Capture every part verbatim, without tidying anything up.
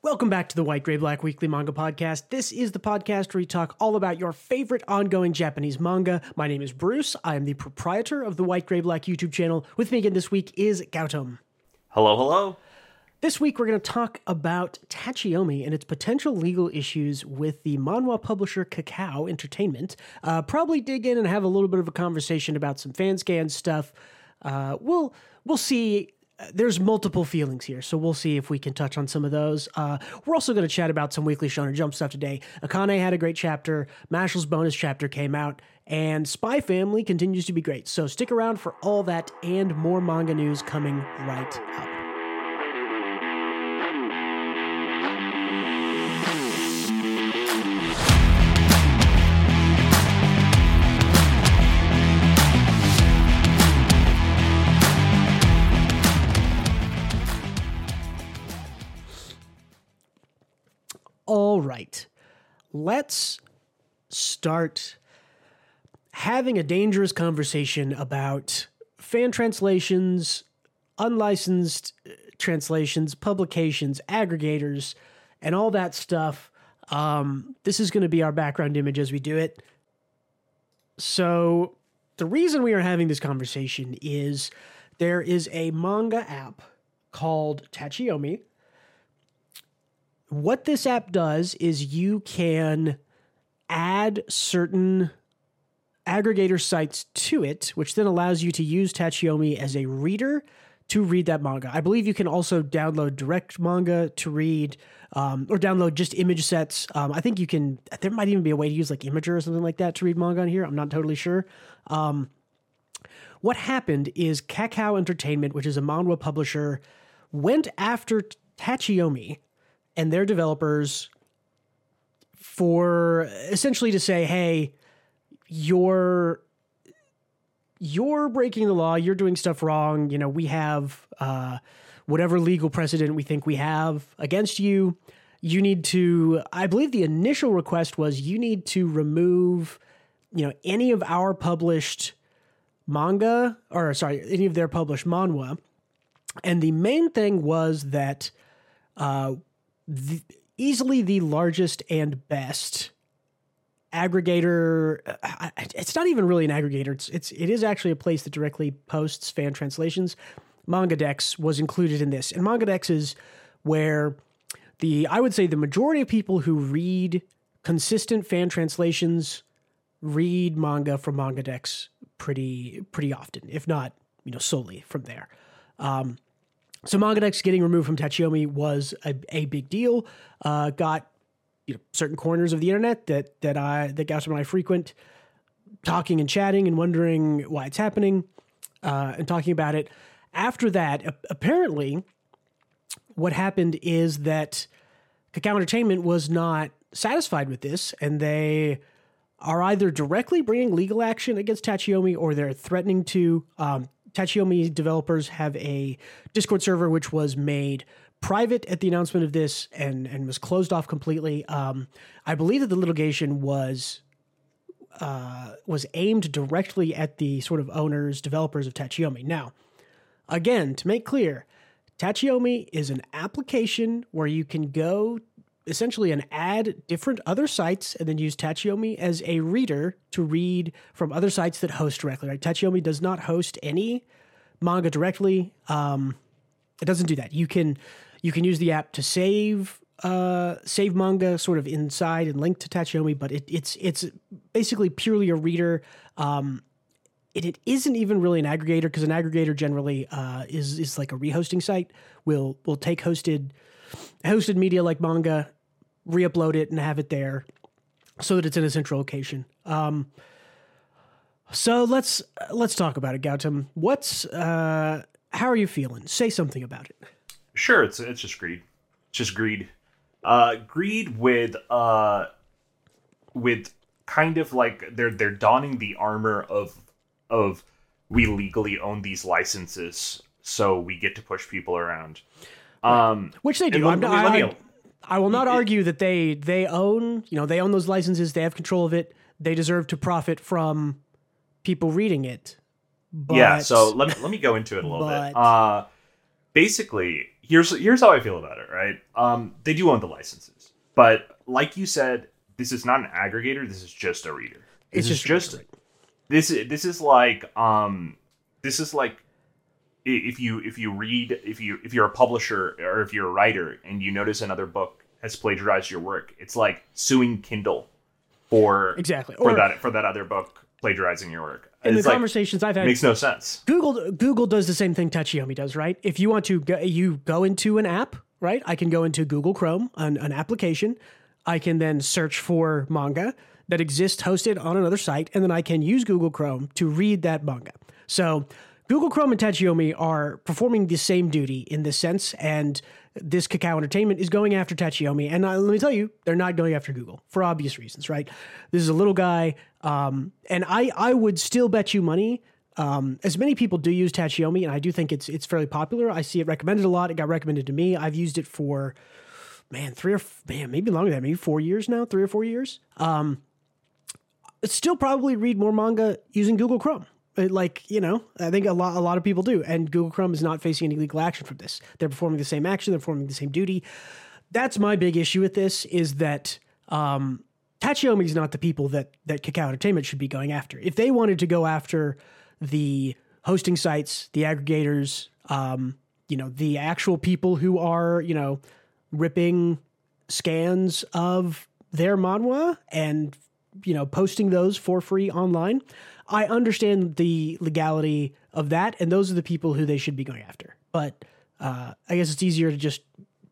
Welcome back to the White Gray Black Weekly Manga Podcast. This is the podcast where we talk all about your favorite ongoing Japanese manga. My name is Bruce. I am the proprietor of the White Gray Black YouTube channel. With me again this week is Gautam. Hello, hello. This week we're going to talk about Tachiyomi and its potential legal issues with the manhwa publisher Kakao Entertainment. Uh, probably dig in and have a little bit of a conversation about some fanscan stuff. Uh, we'll we'll see. There's multiple feelings here, so we'll see if we can touch on some of those. Uh, we're also going to chat about some Weekly Shonen Jump stuff today. Akane had a great chapter, Mashl's bonus chapter came out, and Spy Family continues to be great. So stick around for all that and more manga news coming right up. All right, let's start having a dangerous conversation about fan translations, unlicensed translations, publications, aggregators, and all that stuff. Um, this is going to be our background image as we do it. So the reason we are having this conversation is there is a manga app called Tachiyomi. What this app does is you can add certain aggregator sites to it, which then allows you to use Tachiyomi as a reader to read that manga. I believe you can also download direct manga to read, um, or download just image sets. Um, I think you can, there might even be a way to use like Imager or something like that to read manga on here. I'm not totally sure. Um, what happened is Kakao Entertainment, which is a manhwa publisher, went after Tachiyomi and their developers for essentially to say, hey, you're you're breaking the law, you're doing stuff wrong, you know, we have uh, whatever legal precedent we think we have against you. You need to, I believe the initial request was you need to remove, you know, any of our published manga, or sorry, any of their published manhwa. And the main thing was that uh, The, easily the largest and best aggregator. Uh, it's not even really an aggregator. It's, it's, it is actually a place that directly posts fan translations. MangaDex was included in this. And MangaDex is where the, I would say the majority of people who read consistent fan translations read manga from MangaDex pretty, pretty often, if not, you know, solely from there. Um, So MangaDex getting removed from Tachiyomi was a, a big deal. Uh, got you know, certain corners of the internet that that I that Gautam and I frequent, talking and chatting and wondering why it's happening, uh, and talking about it. After that, a- apparently, what happened is that Kakao Entertainment was not satisfied with this, and they are either directly bringing legal action against Tachiyomi or they're threatening to. Um, Tachiyomi developers have a Discord server which was made private at the announcement of this and, and was closed off completely. Um, I believe that the litigation was uh, was aimed directly at the sort of owners, developers of Tachiyomi. Now, again, to make clear, Tachiyomi is an application where you can go essentially and add different other sites and then use Tachiyomi as a reader to read from other sites that host directly, right? Tachiyomi does not host any manga directly. Um, it doesn't do that. You can, you can use the app to save, uh, save manga sort of inside and link to Tachiyomi, but it, it's, it's basically purely a reader. Um, it, it isn't even really an aggregator because an aggregator generally, uh, is, is like a rehosting site. We'll, we'll take hosted, hosted media like manga, re-upload it and have it there so that it's in a central location. Um, so let's, let's talk about it, Gautam. What's, uh, how are you feeling? Say something about it. Sure. It's, it's just greed. It's just greed. Uh, greed with, uh, with kind of like they're, they're donning the armor of, of we legally own these licenses. So we get to push people around. Um, Which they do. Let, I'm not, let me, let me, I will not argue that they, they own, you know, they own those licenses. They have control of it. They deserve to profit from people reading it. But, yeah. So let me, let me go into it a little but, bit. Uh, basically here's here's how I feel about it, right? Um, they do own the licenses, but like you said, this is not an aggregator. This is just a reader. It's this just, just this. This is like um, this is like if you if you read if you if you're a publisher or if you're a writer and you notice another book has plagiarized your work, it's like suing Kindle for exactly for or, that for that other book plagiarizing your work. In it's the like, conversations I've had, makes no sense. Google Google does the same thing Tachiomi does, right? If you want to, go, you go into an app, right? I can go into Google Chrome, an, an application. I can then search for manga that exists hosted on another site, and then I can use Google Chrome to read that manga. So Google Chrome and Tachiomi are performing the same duty in this sense, and this Kakao Entertainment is going after Tachiomi. And I, let me tell you, they're not going after Google for obvious reasons, right? This is a little guy, um, and I, I would still bet you money. Um, as many people do use Tachiomi, and I do think it's it's fairly popular. I see it recommended a lot. It got recommended to me. I've used it for, man, three or man maybe longer than that, maybe four years now, three or four years. Um, still probably read more manga using Google Chrome. Like, you know, I think a lot a lot of people do. And Google Chrome is not facing any legal action from this. They're performing the same action. They're performing the same duty. That's my big issue with this is that um, Tachiomi is not the people that, that Kakao Entertainment should be going after. If they wanted to go after the hosting sites, the aggregators, um, you know, the actual people who are, you know, ripping scans of their manhwa and, you know, posting those for free online, I understand the legality of that, and those are the people who they should be going after. But uh, I guess it's easier to just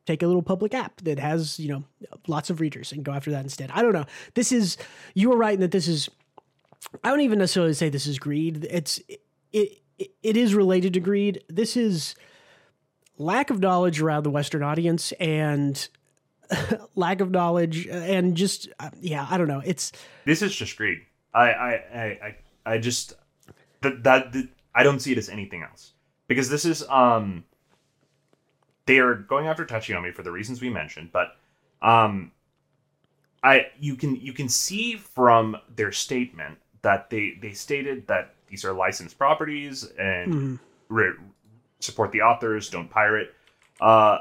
take a little public app that has, you know, lots of readers and go after that instead. I don't know. This is, you were right in that this is, I don't even necessarily say this is greed. It's, it, it, it is related to greed. This is lack of knowledge around the Western audience and lack of knowledge and just, uh, yeah, I don't know. It's, this is just greed. I, I, I, I I just that, that that I don't see it as anything else because this is um they are going after Tachiomi for the reasons we mentioned, but um I you can you can see from their statement that they they stated that these are licensed properties and mm-hmm. re- support the authors, don't pirate. Uh,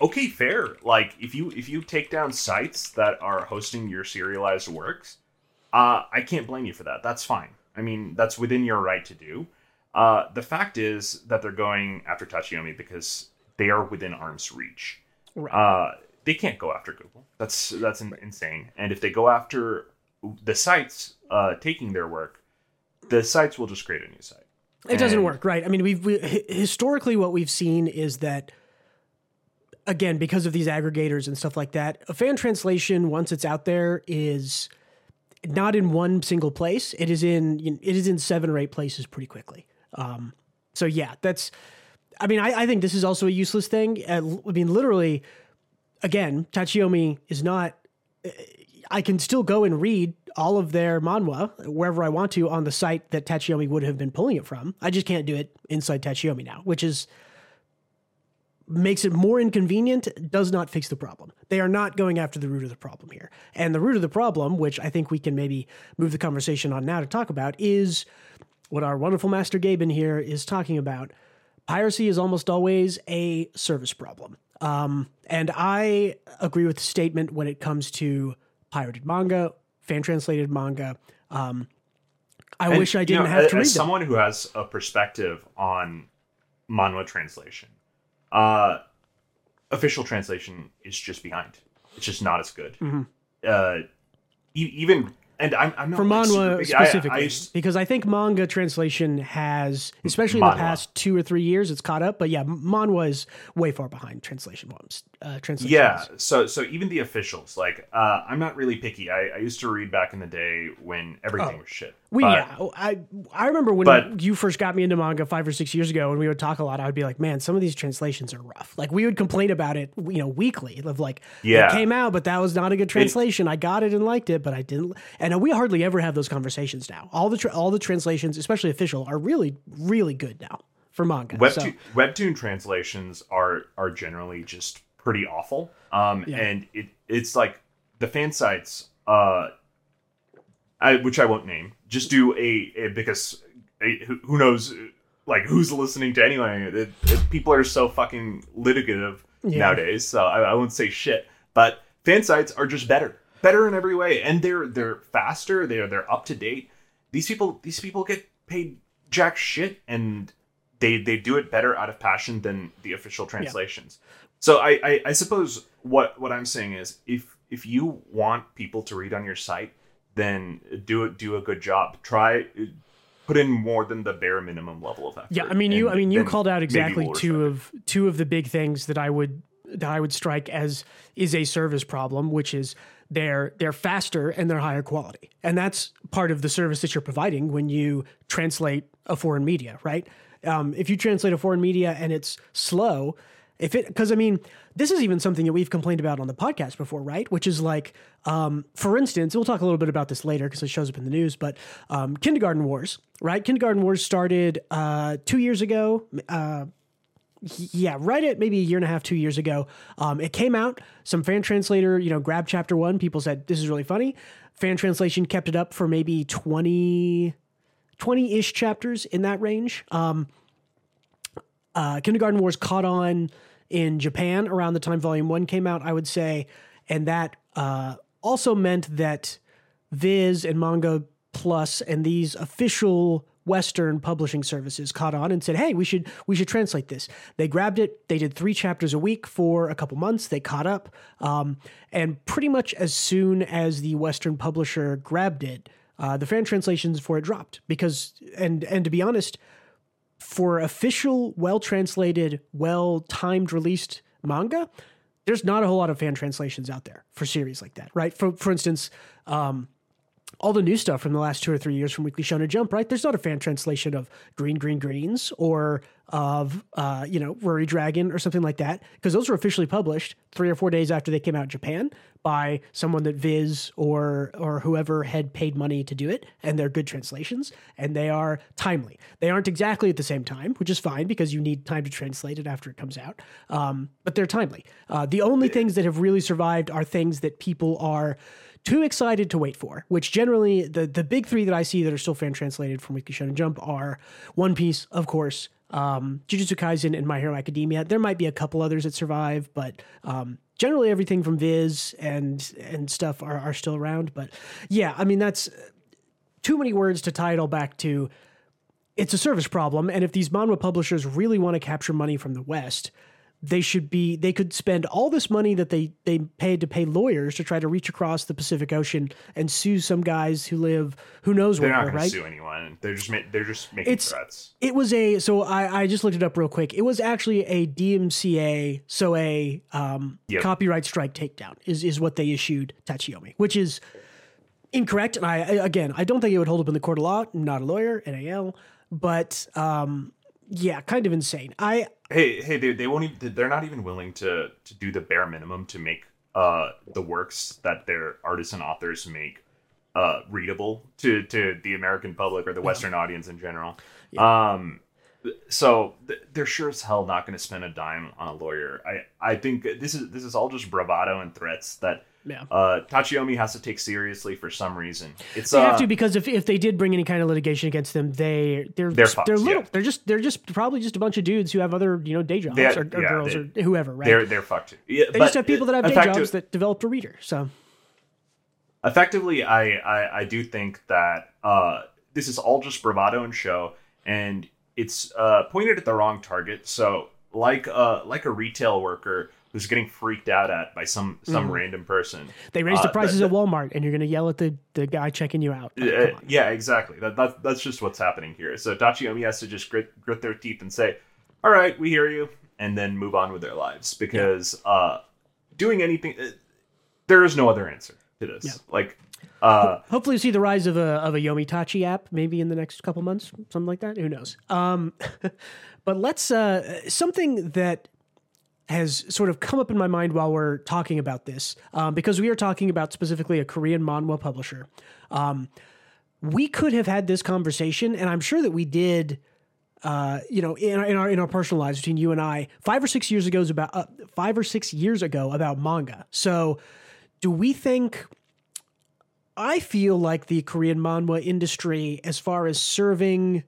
okay, fair. Like if you if you take down sites that are hosting your serialized works, uh, I can't blame you for that. That's fine. I mean, that's within your right to do. Uh, the fact is that they're going after Tachiomi because they are within arm's reach. Right. Uh, they can't go after Google. That's that's right. Insane. And if they go after the sites uh, taking their work, the sites will just create a new site. It and doesn't work, right? I mean, we've we, historically what we've seen is that, again, because of these aggregators and stuff like that, a fan translation, once it's out there, is not in one single place. It is in, it is in seven or eight places pretty quickly. Um, so yeah, that's, I mean, I, I think this is also a useless thing. Uh, I mean, literally again, Tachiomi is not, I can still go and read all of their manhwa wherever I want to on the site that Tachiomi would have been pulling it from. I just can't do it inside Tachiomi now, which is makes it more inconvenient, does not fix the problem. They are not going after the root of the problem here. And the root of the problem, which I think we can maybe move the conversation on now to talk about, is what our wonderful Master Gaben here is talking about. Piracy is almost always a service problem. Um, and I agree with the statement when it comes to pirated manga, fan-translated manga. Um, I and, wish I didn't you know, have as, to read as them. Someone who has a perspective on manhwa translation, Uh, official translation is just behind. It's just not as good. Mm-hmm. Uh, e- even and I'm, I'm not for like manhwa super, specifically I, I used, because I think manga translation has, especially manhwa. in the past two or three years, it's caught up. But yeah, manhwa is way far behind translation ones. Uh, translation. Yeah. Ones. So so even the officials, like uh, I'm not really picky. I, I used to read back in the day when everything oh. was shit. We but, yeah, I I remember when but, you first got me into manga five or six years ago, and we would talk a lot. I would be like, "Man, some of these translations are rough." Like we would complain about it, you know, weekly. Of like, yeah, it came out, but that was not a good translation. It, I got it and liked it, but I didn't. And we hardly ever have those conversations now. All the tra- all the translations, especially official, are really really good now for manga. Webtoon, so. Webtoon translations are are generally just pretty awful. Um, yeah. and it it's like the fan sites, uh, I, which I won't name. Just do a, a because a, who knows like, who's listening to anyone? It, it, it, people are so fucking litigative yeah. nowadays, so I, I won't say shit. But fan sites are just better. Better in every way. And they're they're faster. They're they're up to date. These people these people get paid jack shit, and they they do it better out of passion than the official translations. Yeah. So I, I, I suppose what, what I'm saying is if if you want people to read on your site, then do it do a good job. Try put in more than the bare minimum level of effort. Yeah, I mean you I mean you called out exactly two of two of the big things that I would that I would strike as is a service problem, which is they're they're faster and they're higher quality. And that's part of the service that you're providing when you translate a foreign media, right? Um, if you translate a foreign media and it's slow, if it, because I mean, this is even something that we've complained about on the podcast before, right? Which is like, um, for instance, we'll talk a little bit about this later because it shows up in the news, but um, Kindergarten Wars, right? Kindergarten Wars started uh, two years ago, uh, Yeah, right at maybe a year and a half, two years ago, um, it came out. Some fan translator, you know, grabbed chapter one. People said, this is really funny. Fan translation kept it up for maybe twenty, twenty-ish chapters in that range. Um, uh, Kindergarten Wars caught on in Japan around the time Volume one came out, I would say. And that uh, also meant that Viz and Manga Plus and these official Western publishing services caught on and said, hey, we should we should translate this. They grabbed it. They did three chapters a week for a couple months. They caught up. Um, and pretty much as soon as the Western publisher grabbed it, uh, the fan translations for it dropped. Because, and and to be honest, for official, well-translated, well-timed released manga, there's not a whole lot of fan translations out there for series like that, right? For, for instance, um, all the new stuff from the last two or three years from Weekly Shonen Jump, right? There's not a fan translation of Green Green Greens or of, uh, you know, Rory Dragon or something like that, because those were officially published three or four days after they came out in Japan by someone that Viz or or whoever had paid money to do it, and they're good translations, and they are timely. They aren't exactly at the same time, which is fine because you need time to translate it after it comes out, um, but they're timely. Uh, the only things that have really survived are things that people are too excited to wait for, which generally the, the big three that I see that are still fan translated from Weekly Shonen Jump are One Piece, of course, um, Jujutsu Kaisen and My Hero Academia. There might be a couple others that survive, but um, generally everything from Viz and and stuff are, are still around. But yeah, I mean, that's too many words to tie it all back to. It's a service problem. And if these manhwa publishers really want to capture money from the West, they should be, they could spend all this money that they, they paid to pay lawyers to try to reach across the Pacific Ocean and sue some guys who live, who knows where, right? They're not going to sue anyone. They're just, they're just making it's, threats. It was a, so I, I just looked it up real quick. It was actually a D M C A, so a um, yep. copyright strike takedown is, is what they issued Tachiyomi, which is incorrect. And I, again, I don't think it would hold up in the court of law. I'm not a lawyer, N A L, but um, yeah, kind of insane. I, Hey, hey, they, they won't even, they're not even willing to, to do the bare minimum to make uh, the works that their artists and authors make uh, readable to, to the American public or the Western yeah. audience in general. Yeah. Um, so th- they're sure as hell not going to spend a dime on a lawyer. I, I think this is this is all just bravado and threats that yeah. uh, Tachiyomi has to take seriously for some reason. It's, they uh, have to, because if, if they did bring any kind of litigation against them, they they're they're, fucks, they're little. Yeah. They're just they're just probably just a bunch of dudes who have other you know day jobs had, or, or yeah, girls they, or whoever. Right? They're they're fucked. Yeah, they just have people that have day jobs that developed a reader. So effectively, I I, I do think that uh, this is all just bravado and show, and it's uh, pointed at the wrong target. So like uh, like a retail worker who's getting freaked out at by some some mm-hmm. random person. They raised uh, the prices that, that, at Walmart, and you're going to yell at the, the guy checking you out. Like, uh, yeah, exactly. That, that That's just what's happening here. So Tachiyomi has to just grit, grit their teeth and say, all right, we hear you, and then move on with their lives. Because yeah. uh, doing anything, uh, there is no other answer to this. Yeah. Like... Uh, Hopefully you see the rise of a of a Yomitachi app maybe in the next couple months, something like that. Who knows? Um, but let's uh, something that has sort of come up in my mind while we're talking about this, um, because we are talking about specifically a Korean manhwa publisher. Um, we could have had this conversation, and I'm sure that we did. Uh, you know, in, in our in our personal lives between you and I, five or six years ago is about uh, five or six years ago about manga. So, do we think? I feel like the Korean manhwa industry, as far as serving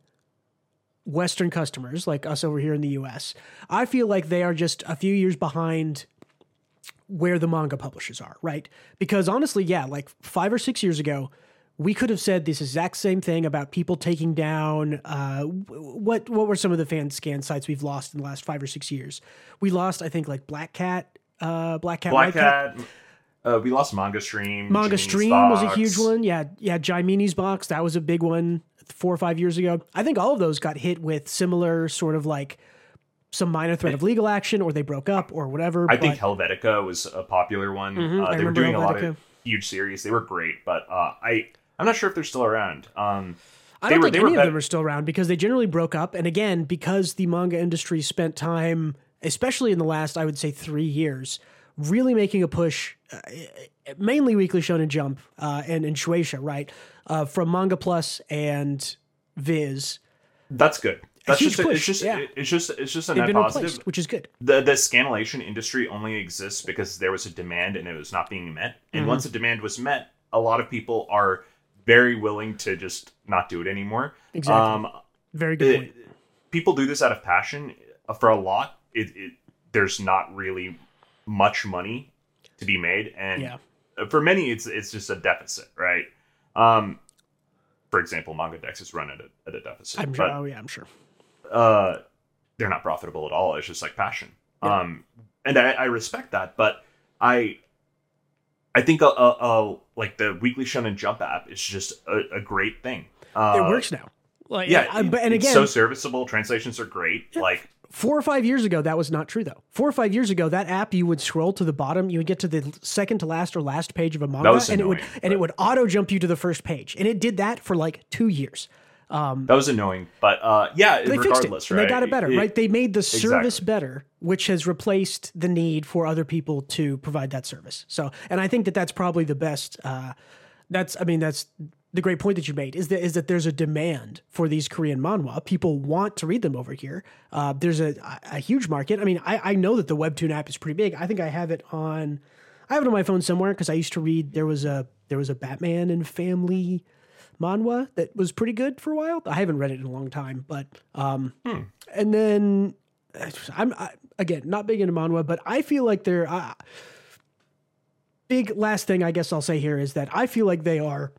Western customers like us over here in the U S, I feel like they are just a few years behind where the manga publishers are, right? Because honestly, yeah, like five or six years ago, we could have said this exact same thing about people taking down, uh, what what were some of the fan scan sites we've lost in the last five or six years? We lost, I think, like Black Cat, uh, Black Cat, Black Cat. Cat. Uh, we lost Manga Stream. Manga Genies Stream Box. Was a huge one. Yeah, yeah. Jaimini's Box, that was a big one four or five years ago. I think all of those got hit with similar sort of like some minor threat of legal action, or they broke up or whatever. I but... think Helvetica was a popular one. Mm-hmm, uh, they were doing Helvetica. A lot of huge series. They were great, but uh, I I'm not sure if they're still around. Um, I don't they were, think they any were... of them are still around because they generally broke up. And again, because the manga industry spent time, especially in the last, I would say, three years, really making a push, uh, mainly Weekly Shonen Jump uh, and, and Shueisha, right? Uh, from Manga Plus and Viz. That's good. That's just a, push, it's just yeah. it's just it's just a net positive, which is good. The the scanlation industry only exists because there was a demand and it was not being met. And mm-hmm. once the demand was met, a lot of people are very willing to just not do it anymore. Exactly. Um, very good it, point. People do this out of passion. For a lot, it, it there's not really much money to be made, and yeah. for many it's it's just a deficit, right? Um for example, Mangadex is run at a, at a deficit. I'm sure. But, oh yeah, I'm sure. Uh they're not profitable at all. It's just like passion. Yeah. Um and I, I respect that, but I I think a, a, a like the Weekly Shonen Jump app is just a, a great thing. Uh, it works now. Like yeah, I, but and it's again, so serviceable. Translations are great. Yeah. Like Four or five years ago, that was not true, though. Four or five years ago, that app, you would scroll to the bottom, you would get to the second to last or last page of a manga, annoying, and it would and it would auto jump you to the first page, and it did that for like two years. Um, that was annoying, but uh, yeah, they regardless, fixed it. Right? They got it better, it, right? They made the exactly. service better, which has replaced the need for other people to provide that service. So, and I think that that's probably the best. Uh, that's, I mean, that's. The great point that you made is that is that there's a demand for these Korean manhwa. People want to read them over here. Uh, there's a, a huge market. I mean, I, I know that the Webtoon app is pretty big. I think I have it on I have it on my phone somewhere because I used to read. There was a there was a Batman and Family manhwa that was pretty good for a while. I haven't read it in a long time, but um, hmm. and then I'm I, again not big into manhwa, but I feel like they're uh, big. Last thing I guess I'll say here is that I feel like they are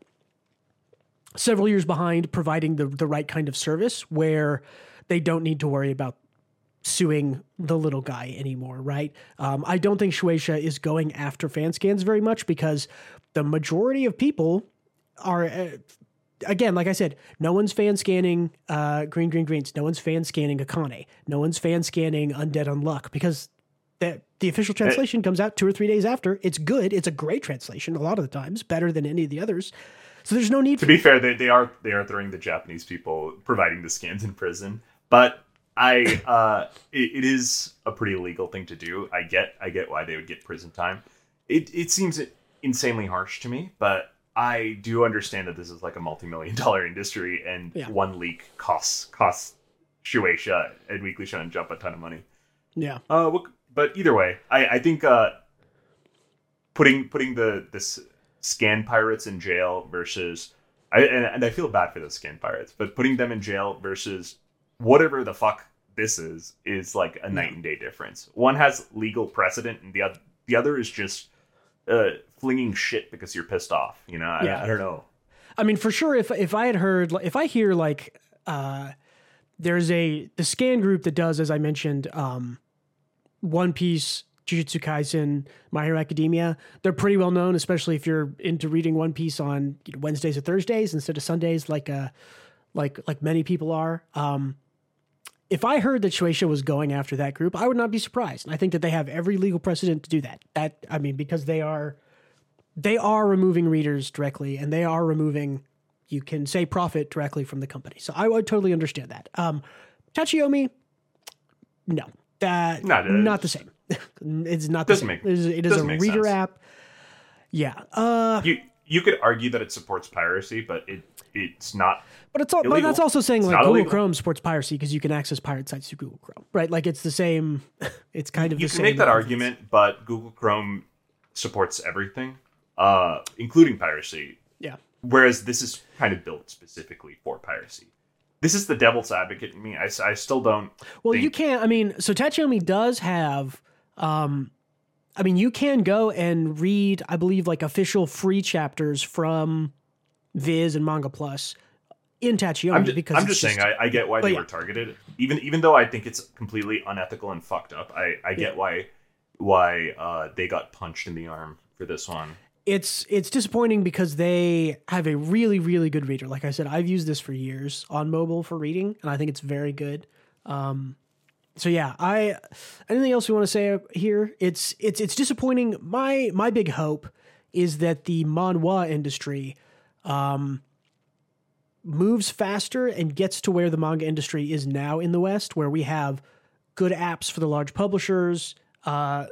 several years behind providing the, the right kind of service where they don't need to worry about suing the little guy anymore, right? Um, I don't think Shueisha is going after fan scans very much because the majority of people are, uh, again, like I said, no one's fan scanning uh, Green Green Greens, no one's fan scanning Akane, no one's fan scanning Undead Unluck because that the official translation hey. comes out two or three days after. It's good. It's a great translation a lot of the times, better than any of the others. So there's no need to for be fair. They, they are they are throwing the Japanese people providing the scans in prison, but I uh, it, it is a pretty legal thing to do. I get I get why they would get prison time. It it seems insanely harsh to me, but I do understand that this is like a multi-million dollar industry, and yeah. one leak costs costs Shueisha and Weekly Shonen Jump a ton of money. Yeah. Uh, well, but either way, I I think uh, putting putting the this. scan pirates in jail versus I and, and I feel bad for those scan pirates, but putting them in jail versus whatever the fuck this is is like a night and day difference. One has legal precedent and the other the other is just uh flinging shit because you're pissed off, you know. I, yeah. I don't know. I mean, for sure, if if I had heard if I hear like uh there's a the scan group that does, as I mentioned, um One Piece, Jujutsu Kaisen, My Hero Academia, they're pretty well known, especially if you're into reading One Piece on you know, Wednesdays or Thursdays instead of Sundays, like uh, like like many people are. Um, if I heard that Shueisha was going after that group, I would not be surprised. And I think that they have every legal precedent to do that. That I mean, because they are they are removing readers directly, and they are removing, you can say, profit directly from the company. So I would totally understand that. Um, Tachiyomi, no, that not, not the same. It's not the doesn't same. Make, it is a reader sense. app. Yeah. Uh, you you could argue that it supports piracy, but it it's not. But it's all. Illegal. But that's also saying it's like Google illegal. Chrome supports piracy because you can access pirate sites through Google Chrome, right? Like it's the same. It's kind of you the can same make that difference. argument, but Google Chrome supports everything, uh, including piracy. Yeah. Whereas this is kind of built specifically for piracy. This is the devil's advocate in me. I, I still don't. Well, think. You can't. I mean, so Tatsumi does have. Um, I mean, you can go and read, I believe, like official free chapters from Viz and Manga Plus in Tatsumi. I'm just, because I'm just saying, just, I, I get why they yeah. were targeted. Even even though I think it's completely unethical and fucked up, I, I get yeah. why why uh, they got punched in the arm for this one. It's it's disappointing because they have a really, really good reader. Like I said, I've used this for years on mobile for reading, and I think it's very good. Um, so yeah, I anything else we want to say here? It's it's it's disappointing. My my big hope is that the manhwa industry um, moves faster and gets to where the manga industry is now in the West, where we have good apps for the large publishers. Uh,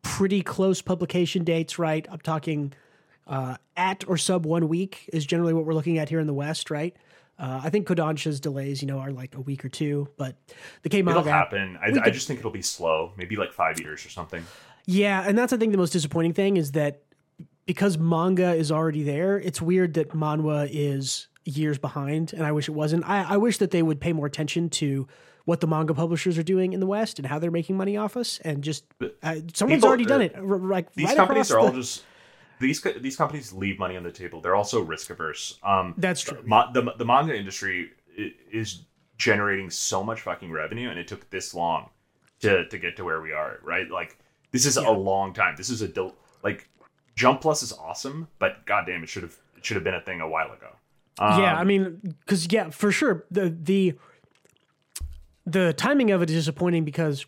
pretty close publication dates, right? I'm talking uh, at or sub one week is generally what we're looking at here in the West, right? Uh, I think Kodansha's delays, you know, are like a week or two, but the K manga. It'll happen. I, could, I just think it'll be slow, maybe like five years or something. Yeah, and that's I think the most disappointing thing is that because manga is already there, it's weird that manhwa is years behind, and I wish it wasn't. I, I wish that they would pay more attention to what the manga publishers are doing in the West and how they're making money off us, and just uh, someone's People, already done it. Like these right companies are the... all just these these companies leave money on the table. They're also risk averse. Um, That's true. The, the the manga industry is generating so much fucking revenue, and it took this long to to get to where we are. Right? Like this is yeah. a long time. This is a like Jump Plus is awesome, but goddamn, it should have it should have been a thing a while ago. Um, yeah, I mean, because yeah, for sure the the. The timing of it is disappointing because,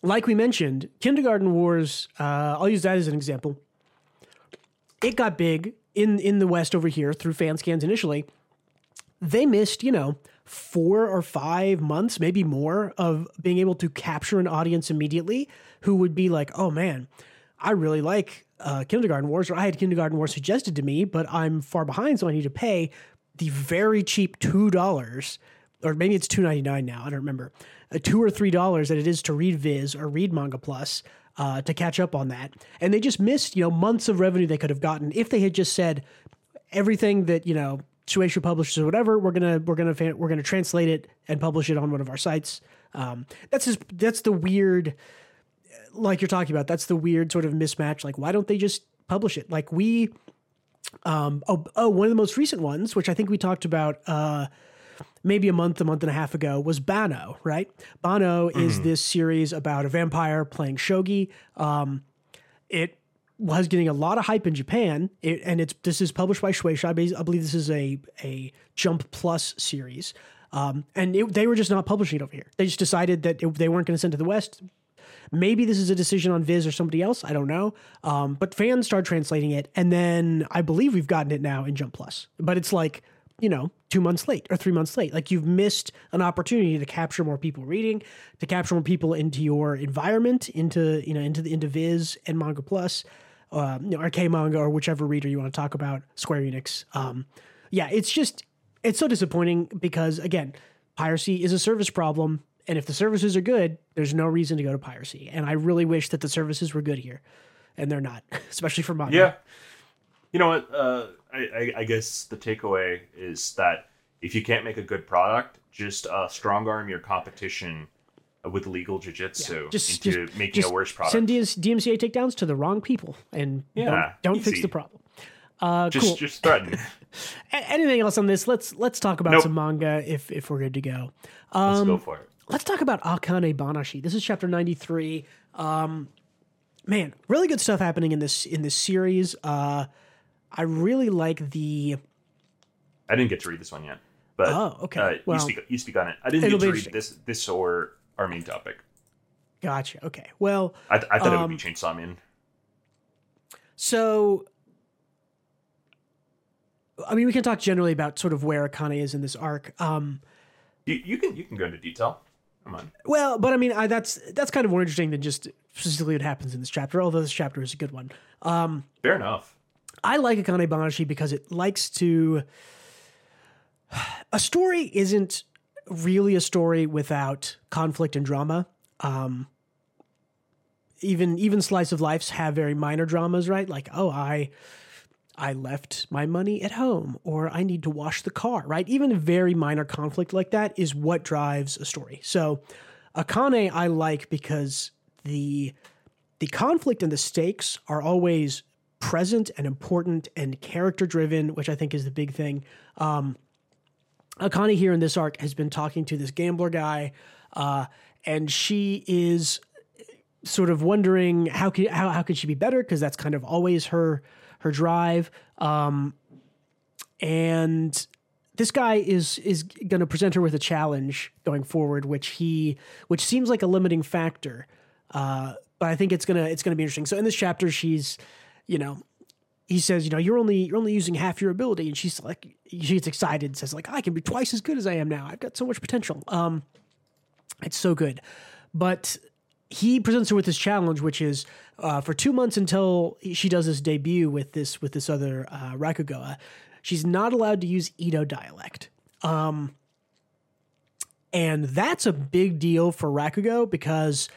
like we mentioned, Kindergarten Wars, uh, I'll use that as an example. It got big in, in the West over here through fan scans initially. They missed, you know, four or five months, maybe more, of being able to capture an audience immediately who would be like, oh man, I really like uh, Kindergarten Wars, or I had Kindergarten Wars suggested to me, but I'm far behind, so I need to pay the very cheap two dollars or maybe it's two ninety-nine now, I don't remember, uh, two dollars or three dollars that it is to read Viz or read Manga Plus uh, to catch up on that. And they just missed, you know, months of revenue they could have gotten if they had just said everything that, you know, Shueisha publishes or whatever, we're going to, we're going to, we're going to translate it and publish it on one of our sites. Um, that's just, that's the weird, like you're talking about, that's the weird sort of mismatch. Like, why don't they just publish it? Like we, um, oh, oh, one of the most recent ones, which I think we talked about, uh, maybe a month, a month and a half ago, was Bano, right? Bano mm-hmm. is this series about a vampire playing shogi. Um, it was getting a lot of hype in Japan, it, and it's this is published by Shueisha. I believe this is a a Jump Plus series, um, and it, they were just not publishing it over here. They just decided that it, they weren't going to send it to the West. Maybe this is a decision on Viz or somebody else. I don't know. Um, but fans started translating it, and then I believe we've gotten it now in Jump Plus. But it's like, you know, two months late or three months late. Like you've missed an opportunity to capture more people reading, to capture more people into your environment, into, you know, into the, into Viz and Manga Plus, um, you know, or K-Manga or whichever reader you want to talk about, Square Enix. Um, yeah, it's just, it's so disappointing because again, piracy is a service problem. And if the services are good, there's no reason to go to piracy. And I really wish that the services were good here, and they're not, especially for manga. Yeah. You know what, uh, I, I guess the takeaway is that if you can't make a good product, just uh, strong arm your competition with legal jiu-jitsu yeah, just, into just, making just a worse product. Send D M C A takedowns to the wrong people and yeah, don't, don't fix the problem. Uh, just, cool. just threaten. Anything else on this? Let's let's talk about nope. some manga if if we're good to go. Um, let's go for it. Let's talk about Akane Banashi. This is chapter ninety-three. Um, man, really good stuff happening in this in this series. Uh, I really like the... I didn't get to read this one yet, but oh, okay. uh, well, you, speak, you speak on it. I didn't get to read this this or our main topic. Gotcha, okay. Well... I, th- I thought um, it would be Chainsaw Man. So, I mean, we can talk generally about sort of where Akane is in this arc. Um, you, you can you can go into detail. Come on. Well, but I mean, I, that's that's kind of more interesting than just specifically what happens in this chapter, although this chapter is a good one. Um, Fair enough. I like Akane Banashi because it likes to... A story isn't really a story without conflict and drama. Um, even even slice of lives have very minor dramas, right? Like, oh, I I left my money at home, or I need to wash the car, right? Even a very minor conflict like that is what drives a story. So Akane I like because the the conflict and the stakes are always present and important and character-driven, which I think is the big thing. Um, Akane here in this arc has been talking to this gambler guy, uh, and she is sort of wondering how could, how, how could she be better, because that's kind of always her... her drive, um, and this guy is is going to present her with a challenge going forward, which he which seems like a limiting factor, uh, but I think it's gonna it's gonna be interesting. So in this chapter, she's, you know, he says, you know, you're only you're only using half your ability, and she's like, she gets excited and says like, I can be twice as good as I am now. I've got so much potential. Um, it's so good, but. He presents her with this challenge, which is uh, for two months until she does this debut with this with this other uh, Rakugoa, she's not allowed to use Edo dialect. Um, and that's a big deal for Rakugo, because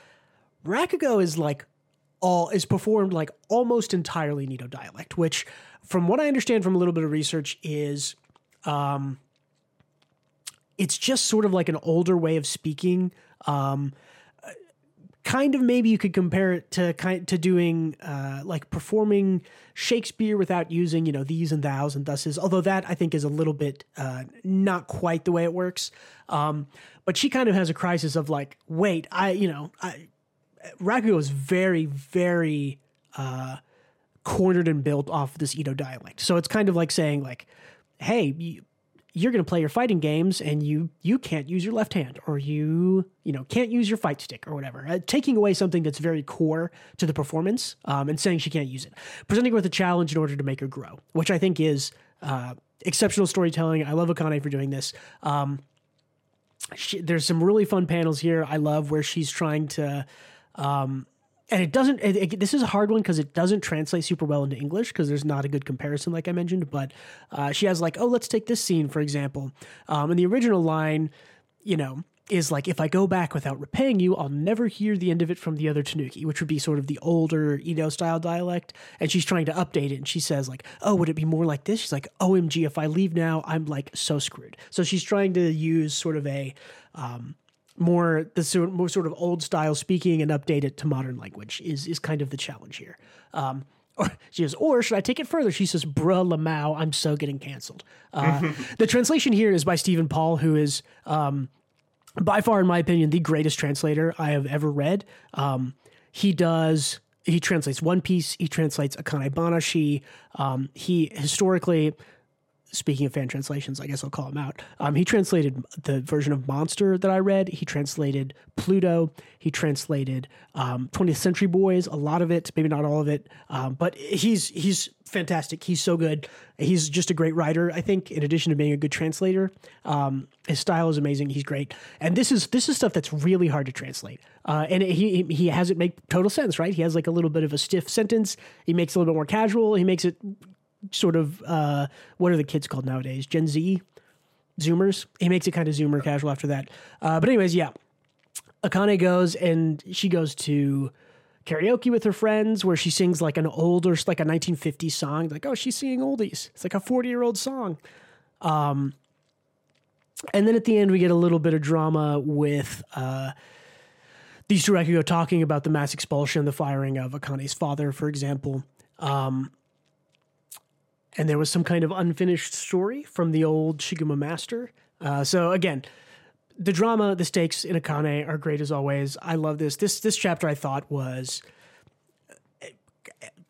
Rakugo is like all is performed like almost entirely in Edo dialect, which from what I understand from a little bit of research is um, it's just sort of like an older way of speaking. Um Kind of maybe you could compare it to kind to doing uh, like performing Shakespeare without using, you know, these and thous and thuses, although that I think is a little bit uh, not quite the way it works. Um, but she kind of has a crisis of like, wait, I, you know, I, Rakugo is very, very uh, cornered and built off this Edo dialect. So it's kind of like saying like, hey, you, you're going to play your fighting games and you, you can't use your left hand, or you, you know, can't use your fight stick or whatever, uh, taking away something that's very core to the performance, um, and saying she can't use it, presenting her with a challenge in order to make her grow, which I think is, uh, exceptional storytelling. I love Akane for doing this. Um, she, there's some really fun panels here. I love where she's trying to, um, and it doesn't, it, it, this is a hard one because it doesn't translate super well into English because there's not a good comparison, like I mentioned, but uh, she has like, oh, let's take this scene, for example. Um, and the original line, you know, is like, if I go back without repaying you, I'll never hear the end of it from the other Tanuki, which would be sort of the older Edo style dialect. And she's trying to update it. And she says like, oh, would it be more like this? She's like, O M G, if I leave now, I'm like so screwed. So she's trying to use sort of a... Um, More the more sort of old style speaking and update it to modern language is is kind of the challenge here. Um, or she says, or should I take it further? She says, "Bruh, Lamau, I'm so getting canceled." Uh, the translation here is by Stephen Paul, who is um, by far, in my opinion, the greatest translator I have ever read. Um, he does he translates One Piece. He translates Akane Banashi. Um, he historically. Speaking of fan translations, I guess I'll call him out. Um, he translated the version of Monster that I read. He translated Pluto. He translated um, twentieth Century Boys, a lot of it, maybe not all of it. Um, but he's he's fantastic. He's so good. He's just a great writer, I think, in addition to being a good translator. Um, his style is amazing. He's great. And this is this is stuff that's really hard to translate. Uh, and he he has it make total sense, right? He has like a little bit of a stiff sentence. He makes it a little bit more casual. He makes it... sort of, uh, what are the kids called nowadays? Gen Z? Zoomers? He makes it kind of Zoomer casual after that. Uh, but anyways, yeah. Akane goes and she goes to karaoke with her friends where she sings like an older, like a nineteen fifties song. Like, oh, she's singing oldies. It's like a forty-year-old song. Um, and then at the end, we get a little bit of drama with... Uh, these two Rakugo talking about the mass expulsion, the firing of Akane's father, for example. Um... And there was some kind of unfinished story from the old Shiguma master. Uh, so again, the drama, the stakes in Akane are great as always. I love this. This this chapter I thought was,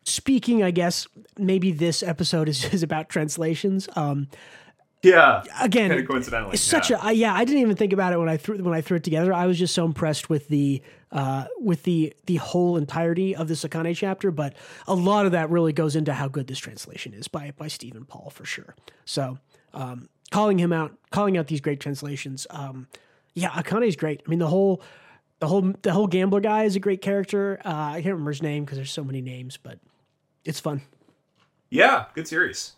speaking, I guess, maybe this episode is, is about translations. Um, yeah. Again, kind of coincidentally. It's such yeah. a, I, yeah, I didn't even think about it when I threw, when I threw it together. I was just so impressed with the, uh, with the, the whole entirety of this Akane chapter, but a lot of that really goes into how good this translation is by, by Stephen Paul for sure. So, um, calling him out, calling out these great translations. Um, yeah, Akane's great. I mean, the whole, the whole, the whole gambler guy is a great character. Uh, I can't remember his name cause there's so many names, but it's fun. Yeah. Good series.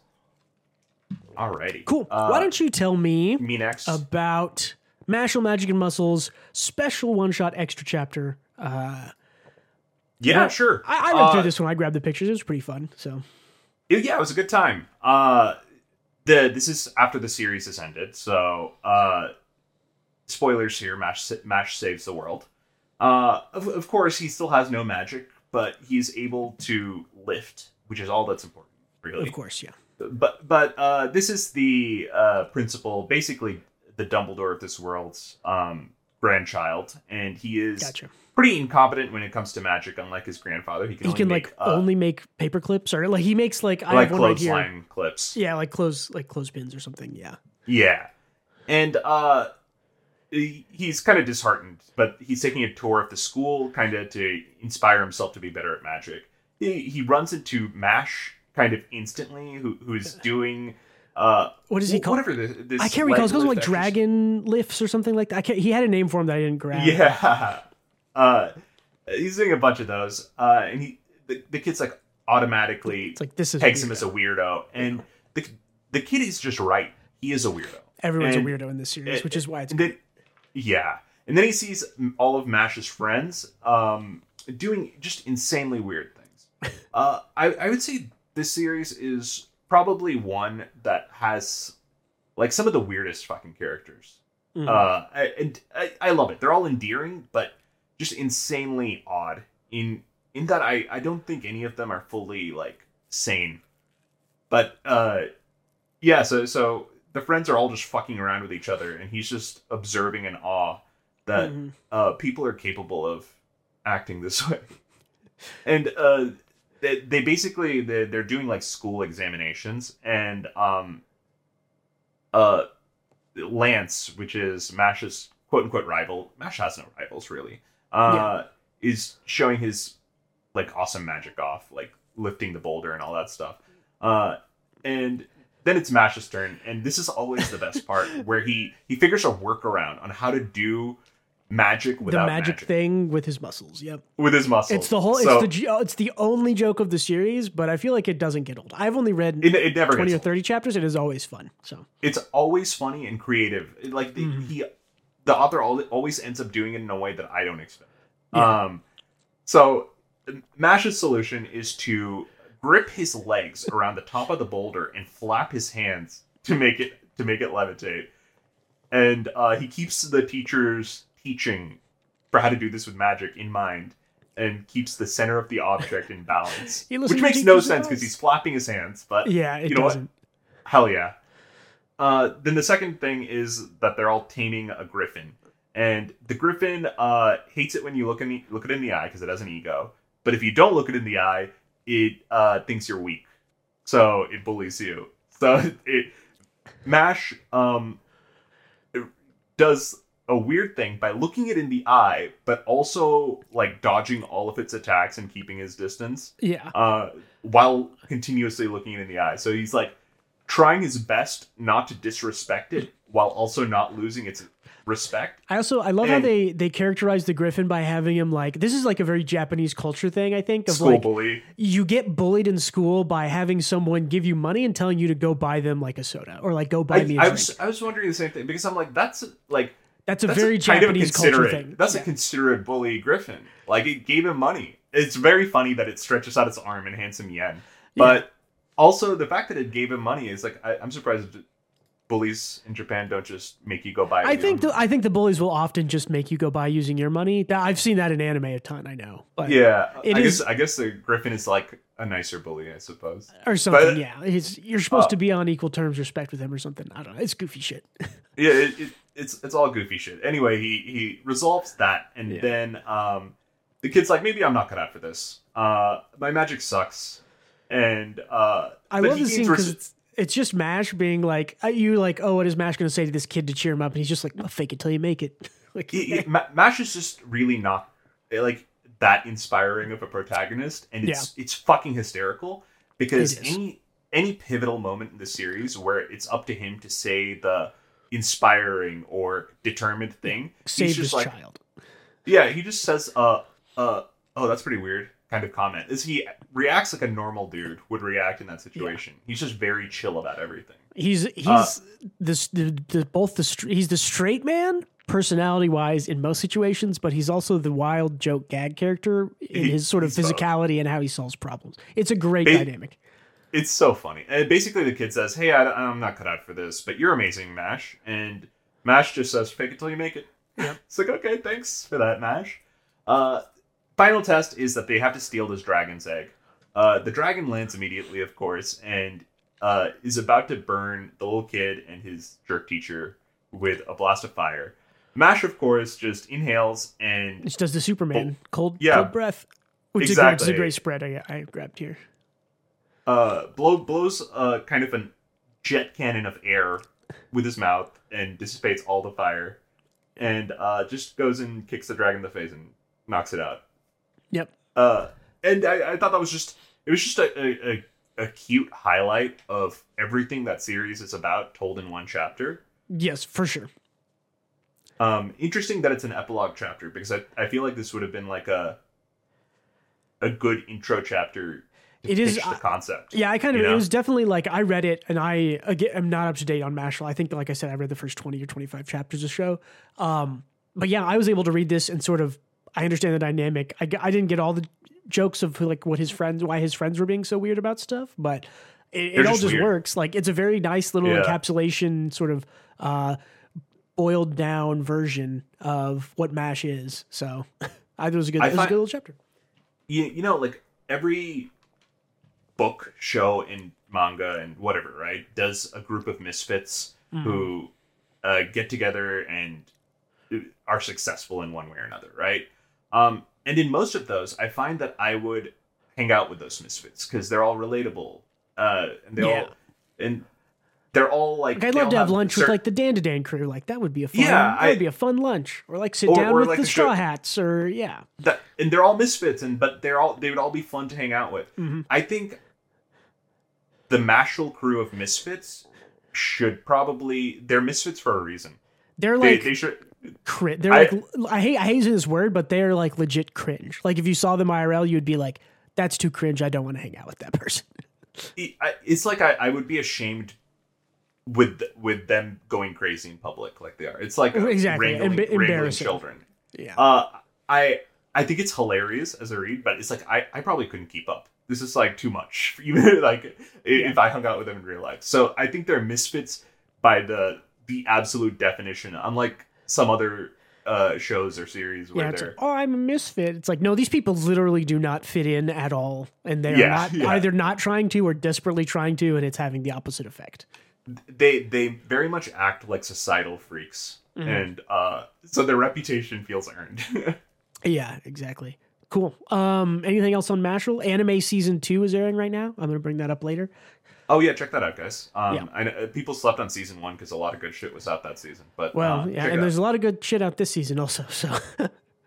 Alrighty. Cool. Uh, Why don't you tell me, me next. about Mashal Magic and Muscles special one-shot extra chapter? Uh, yeah, sure. I, I went uh, through this one. I grabbed the pictures. It was pretty fun. So It, yeah, it was a good time. Uh, the this is after the series has ended, so uh, spoilers here. Mash Mash saves the world. Uh, of, of course, he still has no magic, but he's able to lift, which is all that's important, really. Of course, yeah. But but uh, this is the uh, principal, basically the Dumbledore of this world's um, grandchild, and he is gotcha. pretty incompetent when it comes to magic. Unlike his grandfather, he can he only can make, like uh, only make paper clips, or like he makes like I like have one right here, clothesline clips, yeah, like clothes like clothespins or something, yeah, yeah. And uh, he's kind of disheartened, but he's taking a tour of the school, kind of to inspire himself to be better at magic. He, he runs into Mash. Kind of instantly, who who's doing uh, what is he called? Whatever this, this I can't recall. It's called like dragon lifts or something like that. I can't, he had a name for him that I didn't grab. Yeah, uh, he's doing a bunch of those, uh, and he the, the kid's like automatically it's like this is pegs him as a weirdo, and the the kid is just right. He is a weirdo. Everyone's and, a weirdo in this series, it, which is why it's then, yeah. And then he sees all of Mash's friends um, doing just insanely weird things. uh, I I would say. This series is probably one that has like some of the weirdest fucking characters. Mm-hmm. Uh, I, and I, I love it. They're all endearing, but just insanely odd in, in that I, I don't think any of them are fully like sane, but, uh, yeah. So, so the friends are all just fucking around with each other, and he's just observing in awe that, mm-hmm. uh, people are capable of acting this way. And, uh, They, they basically, they're, they're doing, like, school examinations, and um, uh, Lance, which is Mash's quote-unquote rival, Mash has no rivals, really, uh, yeah. is showing his, like, awesome magic off, like, lifting the boulder and all that stuff. Uh, and then it's Mash's turn, and this is always the best part, where he, he figures a workaround on how to do... Magic without the magic, magic thing with his muscles. Yep, with his muscles. It's the whole. So, it's the it's the only joke of the series, but I feel like it doesn't get old. I've only read it, it never twenty or thirty old. chapters. It is always fun. So it's always funny and creative. Like the, mm. he, the author always ends up doing it in a way that I don't expect. Yeah. Um, so Mash's solution is to grip his legs around the top of the boulder and flap his hands to make it to make it levitate, and uh, he keeps the teacher's. Teaching for how to do this with magic in mind, and keeps the center of the object in balance, which makes no sense because he's flapping his hands, but yeah, it you know doesn't. What? Hell yeah. Uh, then the second thing is that they're all taming a griffin, and the griffin uh, hates it when you look in the, look it in the eye because it has an ego, but if you don't look it in the eye, it uh, thinks you're weak, so it bullies you. So it Mash um, it does a weird thing by looking it in the eye, but also like dodging all of its attacks and keeping his distance. Yeah. Uh, while continuously looking it in the eye. So he's like trying his best not to disrespect it while also not losing its respect. I also, I love and how they, they characterize the griffin by having him like, this is like a very Japanese culture thing, I think. Of school like, bully. You get bullied in school by having someone give you money and telling you to go buy them like a soda or like go buy I, me a I drink. Was, I was wondering the same thing because I'm like, that's like, That's a that's very a Japanese culture thing. That's yeah. a considerate bully griffin. Like, it gave him money. It's very funny that it stretches out its arm and hands him yen. But yeah. also, the fact that it gave him money is like, I, I'm surprised bullies in Japan don't just make you go buy. I think the, I think the bullies will often just make you go buy using your money. I've seen that in anime a ton, I know. But yeah, I is, guess I guess the griffin is like a nicer bully, I suppose. Or something, but, yeah. It's, you're supposed uh, to be on equal terms respect with him or something. I don't know. It's goofy shit. Yeah, it, it It's it's all goofy shit. Anyway, he, he resolves that, and yeah. then um, the kid's like, maybe I'm not cut out for this. Uh, my magic sucks, and uh, I love the scene because res- it's, it's just Mash being like, you like, oh, what is Mash going to say to this kid to cheer him up? And he's just like, well, fake it till you make it. Like, he, he, Ma- Mash is just really not like that inspiring of a protagonist, and it's yeah. it's fucking hysterical because any any pivotal moment in the series where it's up to him to say the inspiring or determined thing. Save his like, child. Yeah, he just says, uh, uh, oh, that's pretty weird kind of comment. Is he reacts like a normal dude would react in that situation. Yeah. He's just very chill about everything. He's he's uh, this the, the both the he's the straight man personality wise in most situations, but he's also the wild joke gag character in he, his sort of physicality both. And how he solves problems. It's a great ba- dynamic. It's so funny. And basically the kid says, hey, I, I'm not cut out for this, but you're amazing, Mash. And Mash just says, fake it till you make it. Yeah. It's like, okay, thanks for that, Mash. Uh, final test is that they have to steal this dragon's egg. Uh, the dragon lands immediately, of course, and uh, is about to burn the little kid and his jerk teacher with a blast of fire. Mash, of course, just inhales and... Which does the Superman. Bo- cold, yeah, cold breath. Which exactly. is a great spread I, I grabbed here. Uh, blow, blows uh, kind of a jet cannon of air with his mouth and dissipates all the fire. And uh, just goes and kicks the dragon in the face and knocks it out. Yep. Uh, and I, I thought that was just... It was just a, a, a cute highlight of everything that series is about told in one chapter. Yes, for sure. Um, interesting that it's an epilogue chapter, because I, I feel like this would have been like a a good intro chapter to it pitch is, the concept. Yeah, I kind of, you know? It was definitely like, I read it, and I again, I'm not up to date on Mashal. I think, like I said, I read the first twenty or twenty-five chapters of the show. Um, but yeah, I was able to read this and sort of, I understand the dynamic. I, I didn't get all the jokes of like what his friends, why his friends were being so weird about stuff, but it, it all just weird. works. Like, it's a very nice little yeah. encapsulation sort of, uh, boiled down version of what MASH is. So I thought it was a good, it was find, a good little chapter. You, you know, like every book, show, and manga and whatever, right, does a group of misfits mm. who uh, get together and are successful in one way or another, right? Um, and in most of those, I find that I would hang out with those misfits because they're all relatable. Uh, and they yeah. all... and. They're all like, like I'd love to have, have lunch certain... with like the Dandadan crew. Like that would be a fun, yeah, I... that would be a fun lunch. Or like sit or, down or with like the, the Straw Hats, or yeah. That, and they're all misfits, and but they're all they would all be fun to hang out with. Mm-hmm. I think the Mashal crew of misfits should probably they're misfits for a reason. They're like they, they should. Cri- they're I, like I hate I hate using this word, but they're like legit cringe. Like if you saw them I R L, you'd be like, that's too cringe. I don't want to hang out with that person. It, I, it's like I, I would be ashamed. With with them going crazy in public like they are, it's like exactly. wrangling, Emb- wrangling children. Yeah, uh, I I think it's hilarious as I read, but it's like I, I probably couldn't keep up. This is like too much, even like yeah. if I hung out with them in real life. So I think they're misfits by the the absolute definition. Unlike some other uh, shows or series where yeah, they're like, oh I'm a misfit. It's like no, these people literally do not fit in at all, and they're yeah, not yeah. either not trying to or desperately trying to, and it's having the opposite effect. They they very much act like societal freaks, mm-hmm. and uh, so their reputation feels earned. yeah, exactly. Cool. Um, anything else on Mashal? Anime season two is airing right now. I'm going to bring that up later. Oh yeah, check that out, guys. Um, yeah. I know, people slept on season one because a lot of good shit was out that season. But well, uh, yeah, and there's a lot of good shit out this season also. So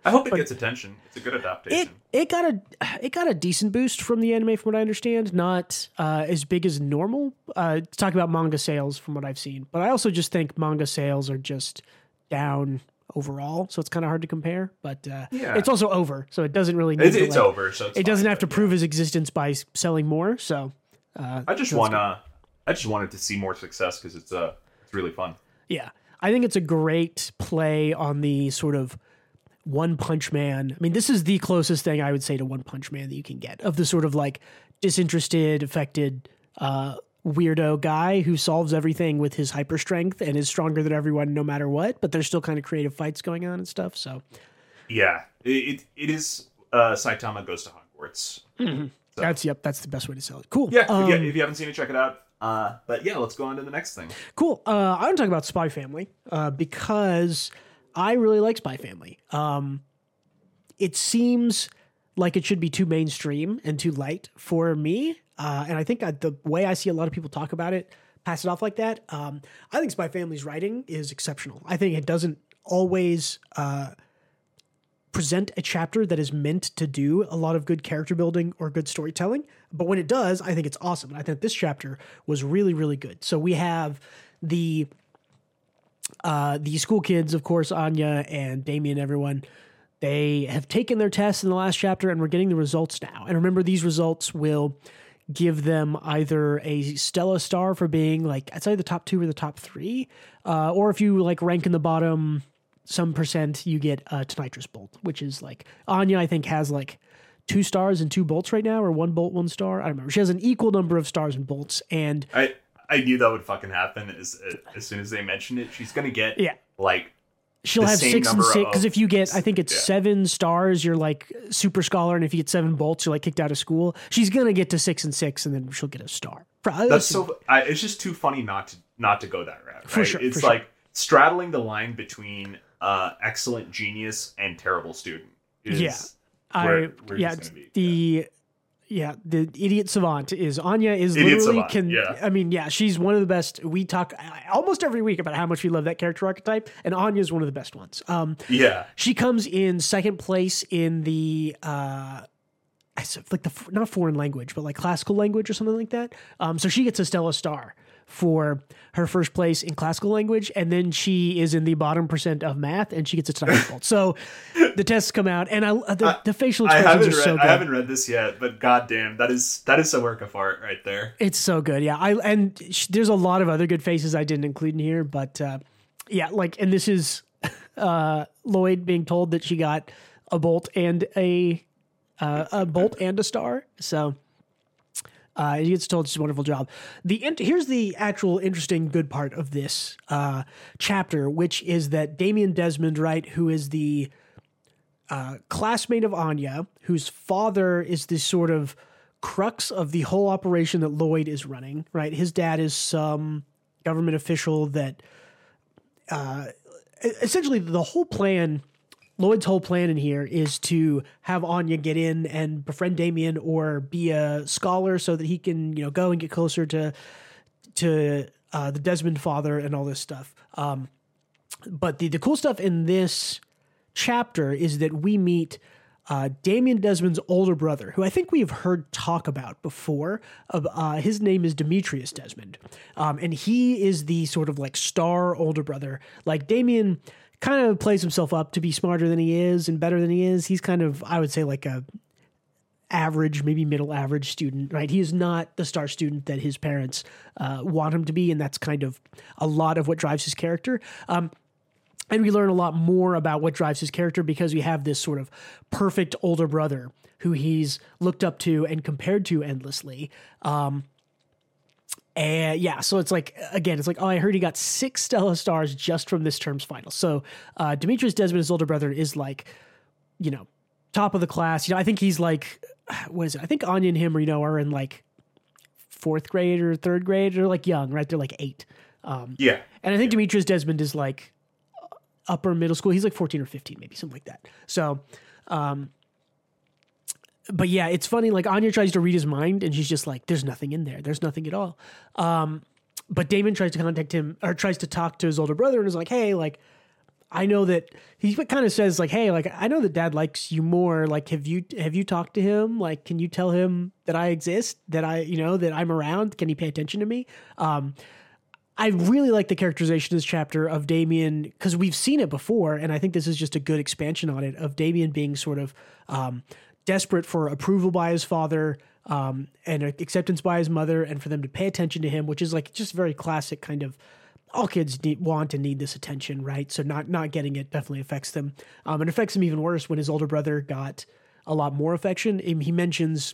I hope it but, gets attention. It's a good adaptation. It, it got a it got a decent boost from the anime, from what I understand. Not uh, as big as normal. Uh, to talk about manga sales, from what I've seen, but I also just think manga sales are just down overall, so it's kind of hard to compare. But uh, yeah. it's also over, so it doesn't really need. It's, to, it's like, over, so it's it doesn't fine, have to prove yeah. his existence by selling more. So uh, I just wanna, I just wanted to see more success because it's uh, it's really fun. Yeah, I think it's a great play on the sort of. One Punch Man. I mean, this is the closest thing I would say to One Punch Man that you can get of the sort of like disinterested, affected, uh, weirdo guy who solves everything with his hyper strength and is stronger than everyone no matter what, but there's still kind of creative fights going on and stuff. So, yeah, it it is uh, Saitama Goes to Hogwarts. Mm-hmm. So. That's yep, that's the best way to sell it. Cool. Yeah, um, if, you, if you haven't seen it, check it out. Uh, but yeah, let's go on to the next thing. Cool. Uh, I want to talk about Spy Family uh, because. I really like Spy Family. Um, it seems like it should be too mainstream and too light for me. Uh, and I think I, the way I see a lot of people talk about it, pass it off like that. Um, I think Spy Family's writing is exceptional. I think it doesn't always uh, present a chapter that is meant to do a lot of good character building or good storytelling. But when it does, I think it's awesome. And I think this chapter was really, really good. So we have the... Uh, the school kids, of course, Anya and Damien, everyone, they have taken their tests in the last chapter and we're getting the results now. And remember, these results will give them either a Stella star for being like, I'd say the top two or the top three. Uh, or if you like rank in the bottom some percent, you get a Tinnitus Bolt, which is like Anya, I think, has like two stars and two bolts right now, or one bolt, one star. I don't remember. She has an equal number of stars and bolts. And I, I knew that would fucking happen as as soon as they mentioned it. She's gonna get yeah. like she'll have six and six because if you get, I think it's yeah. seven stars, you're like super scholar, and if you get seven bolts, you're like kicked out of school. She's gonna get to six and six, and then she'll get a star. Probably. That's so. I, it's just too funny not to not to go that route. Right? For sure. It's for like sure. straddling the line between uh, excellent genius and terrible student. Is, yeah. Where, where I yeah the yeah. yeah the idiot savant is Anya is idiot literally savant, can yeah. I mean yeah she's one of the best. We talk almost every week about how much we love that character archetype, and Anya is one of the best ones. Um, yeah, she comes in second place in the uh, like the not foreign language but like classical language or something like that. Um, so she gets a Stella Star for her first place in classical language, and then she is in the bottom percent of math, and she gets a star bolt. So the tests come out, and I the, I, the facial expressions are read, so good. I haven't read this yet, but goddamn, that is that is a work of art right there. It's so good, yeah. I and sh- there's a lot of other good faces I didn't include in here, but uh, yeah, like, and this is uh, Lloyd being told that she got a bolt and a uh, a bolt and a star, so. Uh, he gets told it's a wonderful job. The int- Here's the actual interesting good part of this uh, chapter, which is that Damien Desmond, right, who is the uh, classmate of Anya, whose father is the sort of crux of the whole operation that Lloyd is running, right? His dad is some government official that uh, essentially the whole plan... Lloyd's whole plan in here is to have Anya get in and befriend Damien or be a scholar so that he can, you know, go and get closer to to uh, the Desmond father and all this stuff. Um, but the, the cool stuff in this chapter is that we meet uh, Damien Desmond's older brother, who I think we've heard talk about before. Uh, his name is Demetrius Desmond, um, and he is the sort of like star older brother. Like Damien... kind of plays himself up to be smarter than he is and better than he is. He's kind of, I would say, like a average, maybe middle average student, right? He is not the star student that his parents uh, want him to be, and that's kind of a lot of what drives his character. Um, and we learn a lot more about what drives his character because we have this sort of perfect older brother who he's looked up to and compared to endlessly. Um, And yeah, so it's like, again, it's like, oh, I heard he got six Stella Stars just from this term's final. So uh, Demetrius Desmond, his older brother, is like, you know, top of the class. You know, I think he's like, what is it? I think Anya and him, you know, are in like fourth grade or third grade or like young, right? They're like eight. Um, yeah. And I think yeah. Demetrius Desmond is like upper middle school. He's like fourteen or fifteen, maybe something like that. So, um, but yeah, it's funny, like Anya tries to read his mind and she's just like, there's nothing in there. There's nothing at all. Um, but Damon tries to contact him or tries to talk to his older brother and is like, hey, like, I know that he kind of says like, hey, like, I know that dad likes you more. Like, have you, have you talked to him? Like, can you tell him that I exist, that I, you know, that I'm around? Can he pay attention to me? Um, I really like the characterization of this chapter of Damien because we've seen it before. And I think this is just a good expansion on it of Damien being sort of, um, desperate for approval by his father um, and acceptance by his mother and for them to pay attention to him, which is like just very classic kind of all kids need, want and need this attention, right? So not not getting it definitely affects them. Um, and affects him even worse when his older brother got a lot more affection. He mentions,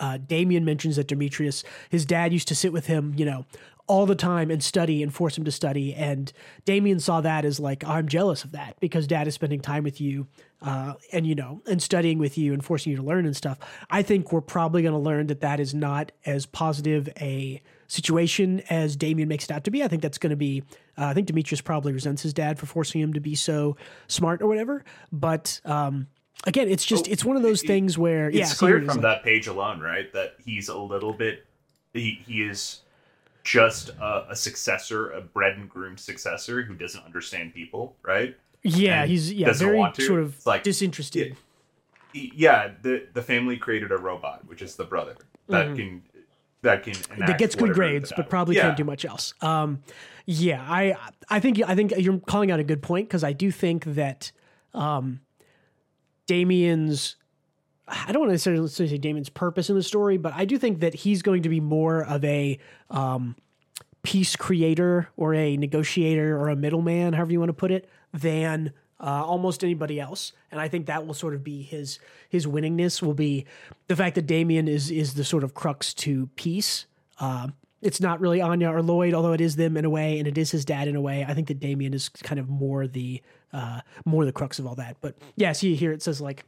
uh, Damien mentions that Demetrius, his dad used to sit with him, you know, all the time and study and force him to study. And Damien saw that as like, I'm jealous of that because dad is spending time with you uh, and, you know, and studying with you and forcing you to learn and stuff. I think we're probably going to learn that that is not as positive a situation as Damien makes it out to be. I think that's going to be, uh, I think Demetrius probably resents his dad for forcing him to be so smart or whatever. But um, again, it's just, oh, it's one of those it, things where it's yeah, clear from like, that page alone, right? That he's a little bit, he, he is, just a, a successor, a bred and groomed successor who doesn't understand people, right? Yeah, and he's yeah doesn't very want to. Sort of like, disinterested. It, yeah, the the family created a robot, which is the brother that mm-hmm. can that can that gets good grades, but probably yeah. can't do much else. Um, yeah, I I think I think you're calling out a good point because I do think that um, Damien's. I don't want to necessarily say Damon's purpose in the story, but I do think that he's going to be more of a um, peace creator or a negotiator or a middleman, however you want to put it, than uh, almost anybody else. And I think that will sort of be his his winningness, will be the fact that Damian is is the sort of crux to peace. Uh, it's not really Anya or Lloyd, although it is them in a way, and it is his dad in a way. I think that Damian is kind of more the uh, more the crux of all that. But yeah, see here it says like,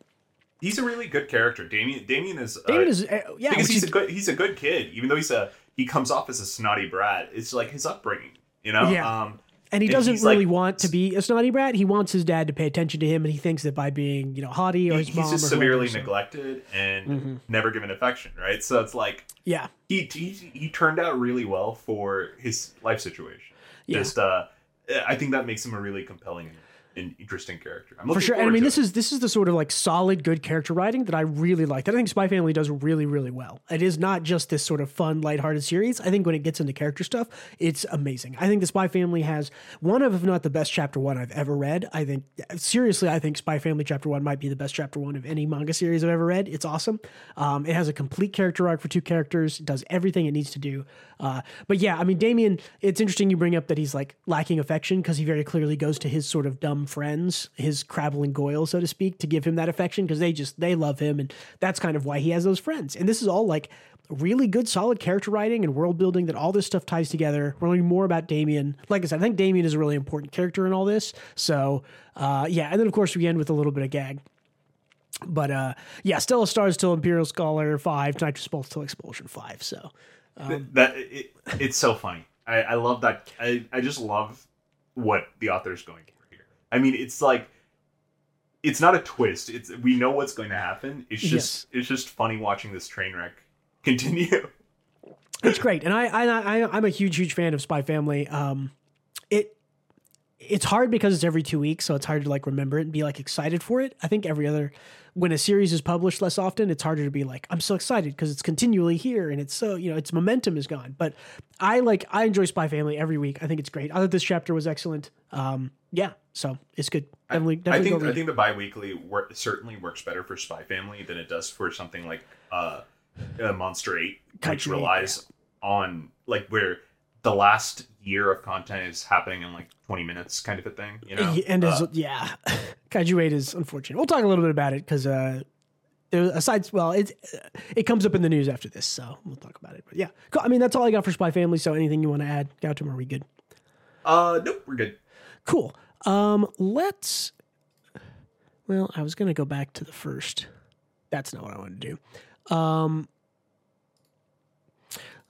he's a really good character. Damian Damian is uh, Damian is uh, yeah, because he's is, a good he's a good kid, even though he's a he comes off as a snotty brat. It's like his upbringing, you know. Yeah. Um, and he and doesn't really like, want to be a snotty brat. He wants his dad to pay attention to him, and he thinks that by being, you know, haughty or his he's mom, he's just or severely whoever, so. neglected and mm-hmm. never given affection, right? So it's like, yeah, he he he turned out really well for his life situation. Yeah. Just uh, I think that makes him a really compelling an interesting character. I'm for sure. And I mean, this it. is this is the sort of like solid good character writing that I really like, that I think Spy Family does really, really well. It is not just this sort of fun, lighthearted series. I think when it gets into character stuff, it's amazing. I think the Spy Family has one of, if not the best chapter one I've ever read. I think seriously, I think Spy Family chapter one might be the best chapter one of any manga series I've ever read. It's awesome. Um, it has a complete character arc for two characters. It does everything it needs to do. Uh, but yeah, I mean, Damian, it's interesting you bring up that he's like lacking affection, because he very clearly goes to his sort of dumb friends, his Crabble and Goyle, so to speak, to give him that affection, because they just they love him, and that's kind of why he has those friends. And this is all like really good solid character writing and world building, that all this stuff ties together. We're learning more about Damian. Like I said, I think Damian is a really important character in all this. So uh yeah, and then of course we end with a little bit of gag. But uh yeah, Stellar Stars till Imperial Scholar five, Nitrous Pulse till Expulsion five. So um, that it, it's so funny. I, I love that. I, I just love what the author's going to. I mean, it's like, it's not a twist. It's we know what's going to happen. It's just, yes. It's just funny watching this train wreck continue. It's great, and I, I, I, I'm a huge, huge fan of Spy Family. Um, it, it's hard because it's every two weeks, so it's hard to like remember it and be like excited for it. I think every other, when a series is published less often, it's harder to be like, I'm so excited because it's continually here, and it's so, you know, its momentum is gone. But I like, I enjoy Spy Family every week. I think it's great. I thought this chapter was excellent. Um, yeah. So it's good. Definitely, definitely I think I think the bi-weekly work, certainly works better for Spy Family than it does for something like uh, uh, Monster eight, which relies yeah. on like where the last year of content is happening in like twenty minutes, kind of a thing. You know, and uh, is, yeah, Kaiju eight is unfortunate. We'll talk a little bit about it because uh, aside, well, it it comes up in the news after this, so we'll talk about it. But yeah, I mean that's all I got for Spy Family. So anything you want to add, Gautam? Are we good? Uh, nope, we're good. Cool. Um, let's, well, I was going to go back to the first. That's not what I wanted to do. Um,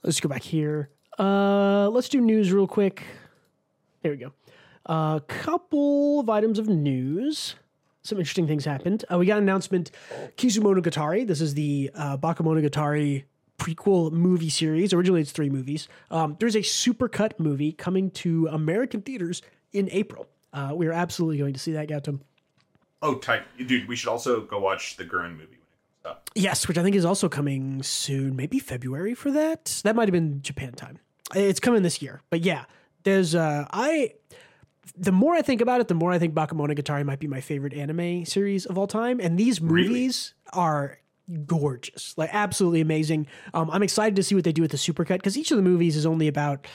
let's go back here. Uh, let's do news real quick. There we go. A uh, couple of items of news. Some interesting things happened. Uh, we got an announcement. Kizumonogatari. This is the, uh, Bakemonogatari prequel movie series. Originally it's three movies. Um, there's a supercut movie coming to American theaters in April. Uh, we are absolutely going to see that, Gautam. Oh, tight. Dude, we should also go watch the Gurren movie when it comes out. Yes, which I think is also coming soon, maybe February for that. That might have been Japan time. It's coming this year. But yeah, there's, uh, I, the more I think about it, the more I think Bakemonogatari might be my favorite anime series of all time. And these movies really? are gorgeous, like absolutely amazing. Um, I'm excited to see what they do with the supercut, because each of the movies is only about...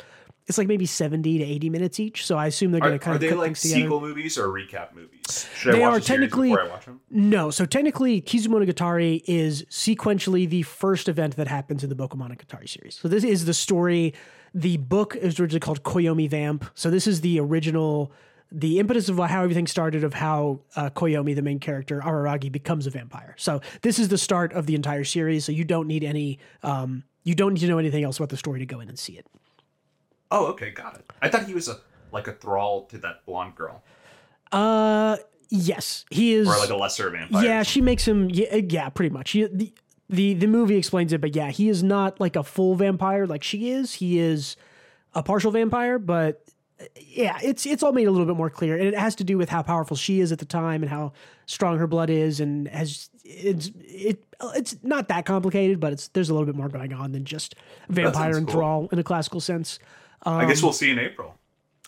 It's like maybe seventy to eighty minutes each, so I assume they're going to kind of cut like things together. Are they like sequel movies or recap movies? Should I watch the series before I watch them? No, so technically Kizumonogatari is sequentially the first event that happens in the Bakemonogatari series. So this is the story. The book is originally called Koyomi Vamp. So this is the original, the impetus of how everything started, of how uh, Koyomi, the main character, Araragi, becomes a vampire. So this is the start of the entire series, so you don't need any, um, you don't need to know anything else about the story to go in and see it. Oh, okay, got it. I thought he was a like a thrall to that blonde girl. Uh, yes, he is. Or like a lesser vampire. Yeah, she makes him. Yeah, yeah pretty much. He, the, the the movie explains it, but yeah, he is not like a full vampire like she is. He is a partial vampire, but yeah, it's it's all made a little bit more clear, and it has to do with how powerful she is at the time and how strong her blood is, and has it's it it's not that complicated, but it's there's a little bit more going on than just vampire and thrall cool. in a classical sense. Um, I guess we'll see in April.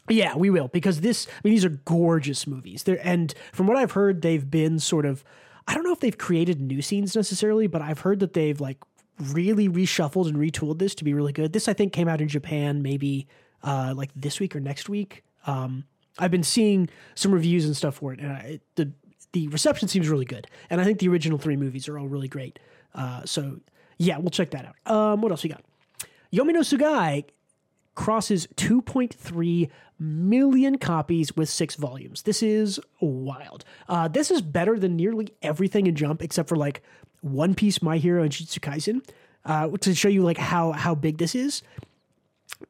Yeah, we will, because this, I mean, these are gorgeous movies. They're, and from what I've heard, they've been sort of, I don't know if they've created new scenes necessarily, but I've heard that they've like really reshuffled and retooled this to be really good. This, I think, came out in Japan maybe uh, like this week or next week. Um, I've been seeing some reviews and stuff for it, and I, it, the the reception seems really good. And I think the original three movies are all really great. Uh, so yeah, we'll check that out. Um, what else we got? Yomi no Sugai crosses two point three million copies with six volumes. This is wild. Uh, this is better than nearly everything in Jump except for like One Piece, My Hero, and Jujutsu Kaisen, uh, to show you like how how big this is.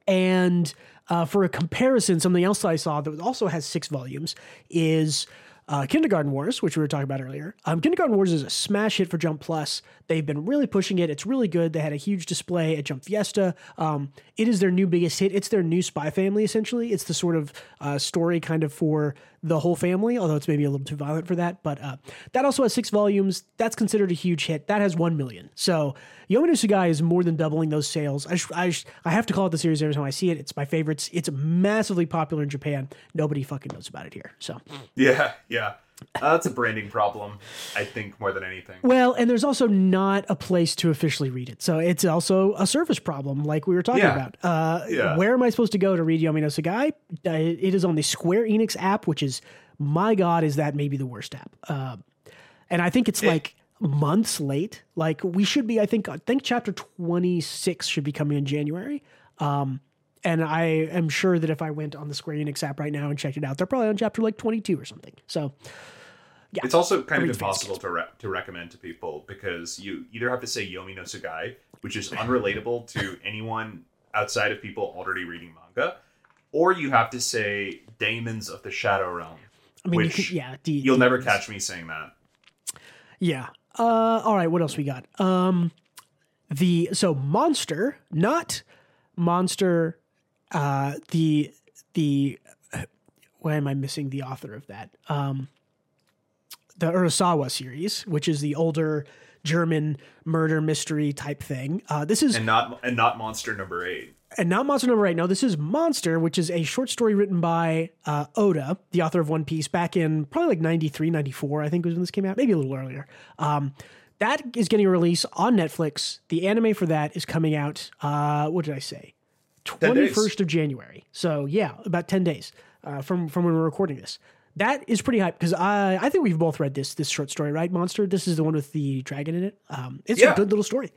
And uh, for a comparison, something else I saw that also has six volumes is uh, Kindergarten Wars, which we were talking about earlier. Um, Kindergarten Wars is a smash hit for Jump Plus. They've been really pushing it. It's really good. They had a huge display at Jump Fiesta. Um, it is their new biggest hit. It's their new Spy Family, essentially. It's the sort of uh, story kind of for the whole family, although it's maybe a little too violent for that. But uh, that also has six volumes. That's considered a huge hit. That has one million. So Yomi no Sugai is more than doubling those sales. I sh- I, sh- I have to call it the series every time I see it. It's my favorite. It's massively popular in Japan. Nobody fucking knows about it here. So yeah, yeah. Uh, that's a branding problem, I think, more than anything. Well, and there's also not a place to officially read it. So it's also a service problem, like we were talking yeah. about. Uh, yeah. Where am I supposed to go to read Yomi no Sugai? Uh, it is on the Square Enix app, which is, my God, is that maybe the worst app. Uh, and I think it's it, like months late. Like we should be, I think, I think chapter twenty-six should be coming in January. Um, and I am sure that if I went on the Square Enix app right now and checked it out, they're probably on chapter like twenty-two or something. So yeah, it's also kind of impossible to re- to recommend to people because you either have to say Yomi no Sugai, which is unrelatable to anyone outside of people already reading manga, or you have to say Daemons of the Shadow Realm. I mean, which you could, yeah, D- you'll Daemons. Never catch me saying that. Yeah. Uh, all right. What else we got? Um, the so monster, not monster. Uh, the the why am I missing the author of that? Um, the Urasawa series, which is the older German murder mystery type thing. Uh, this is and not and not Monster Number Eight and not Monster Number Eight. No, this is Monster, which is a short story written by uh, Oda, the author of One Piece, back in probably like ninety-three, ninety-four, I think was when this came out, maybe a little earlier. Um, that is getting a release on Netflix. The anime for that is coming out. Uh, what did I say? twenty-first of January. So yeah, about ten days uh, from, from when we're recording this. That is pretty hype because I, I think we've both read this this short story, right, Monster? This is the one with the dragon in it. Um, it's yeah. a good little story.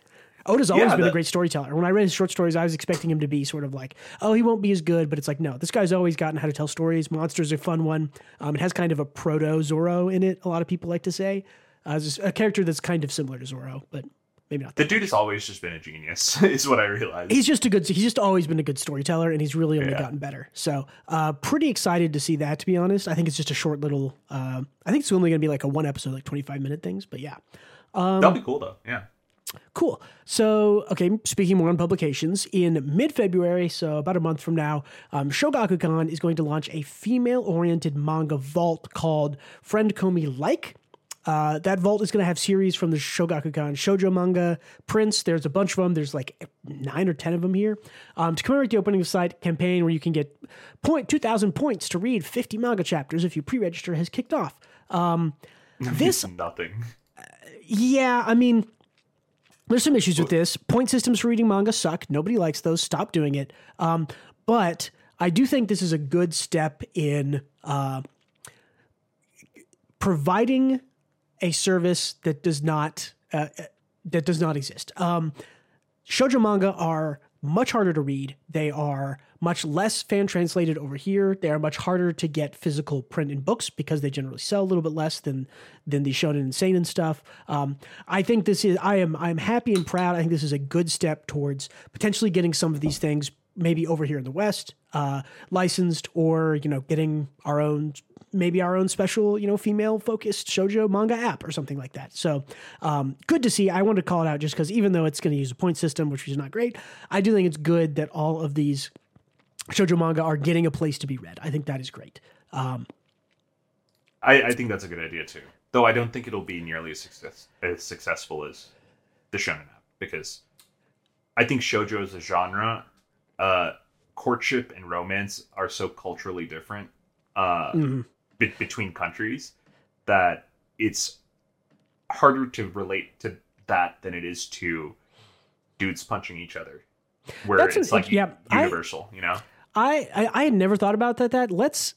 Oda's always yeah, been that, a great storyteller. When I read his short stories, I was expecting him to be sort of like, oh, he won't be as good, but it's like, no, this guy's always gotten how to tell stories. Monster's a fun one. Um, it has kind of a proto-Zoro in it, a lot of people like to say. Uh, it's a character that's kind of similar to Zoro, but... Maybe not. The dude has always just been a genius, is what I realized. He's just a good, he's just always been a good storyteller, and he's really only yeah. gotten better. So uh, pretty excited to see that, to be honest. I think it's just a short little, uh, I think it's only going to be like a one episode, like twenty-five minute things, but yeah. Um, That'll be cool though. Yeah. Cool. So, okay, speaking more on publications, in mid-February, so about a month from now, um, Shogakukan is going to launch a female-oriented manga vault called Friendkomi Like. Uh, that vault is going to have series from the Shogakukan shoujo manga prints. There's a bunch of them. There's like nine or ten of them here. Um, to commemorate the opening of the site campaign where you can get point, two thousand points to read fifty manga chapters if you pre-register has kicked off. Um, this... Nothing. Uh, yeah, I mean... There's some issues with this. Point systems for reading manga suck. Nobody likes those. Stop doing it. Um, but I do think this is a good step in uh, providing... a service that does not uh, that does not exist. Um, shoujo manga are much harder to read. They are much less fan translated over here. They are much harder to get physical print in books because they generally sell a little bit less than than the shonen and seinen stuff. Um, I think this is. I am. I am happy and proud. I think this is a good step towards potentially getting some of these things maybe over here in the West uh, licensed, or you know, getting our own. Maybe our own special, you know, female-focused shoujo manga app or something like that. So um, good to see. I wanted to call it out just because even though it's going to use a point system, which is not great, I do think it's good that all of these shoujo manga are getting a place to be read. I think that is great. Um, I, I think that's a good idea, too. Though I don't think it'll be nearly as, success, as successful as the shonen app, because I think shoujo as a genre, uh, courtship and romance are so culturally different uh, mm-hmm. between countries that it's harder to relate to that than it is to dudes punching each other where that's it's an, like yeah, universal, I, you know, I, I, I had never thought about that, that let's,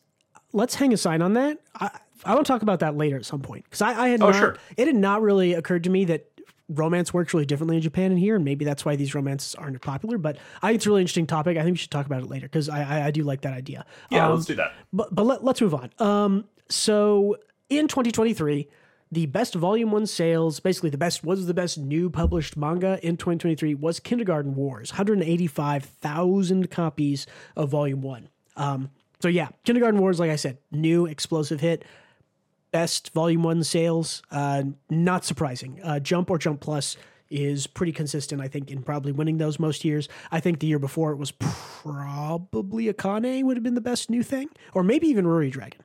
let's hang a sign on that. I, I want to talk about that later at some point, because I, I had oh, not, sure. It had not really occurred to me that romance works really differently in Japan and here, and maybe that's why these romances aren't popular, but I think it's a really interesting topic. I think we should talk about it later, because I, I I do like that idea. Yeah, um, let's do that. But, but let, let's move on. Um, so in twenty twenty-three, the best volume one sales, basically the best was the best new published manga in twenty twenty-three was Kindergarten Wars, one hundred eighty-five thousand copies of volume one. Um, so yeah, Kindergarten Wars, like I said, new explosive hit. Best volume one sales, uh, not surprising. Uh, Jump or Jump Plus is pretty consistent, I think, in probably winning those most years. I think the year before it was probably Akane would have been the best new thing, or maybe even Ruri Dragon.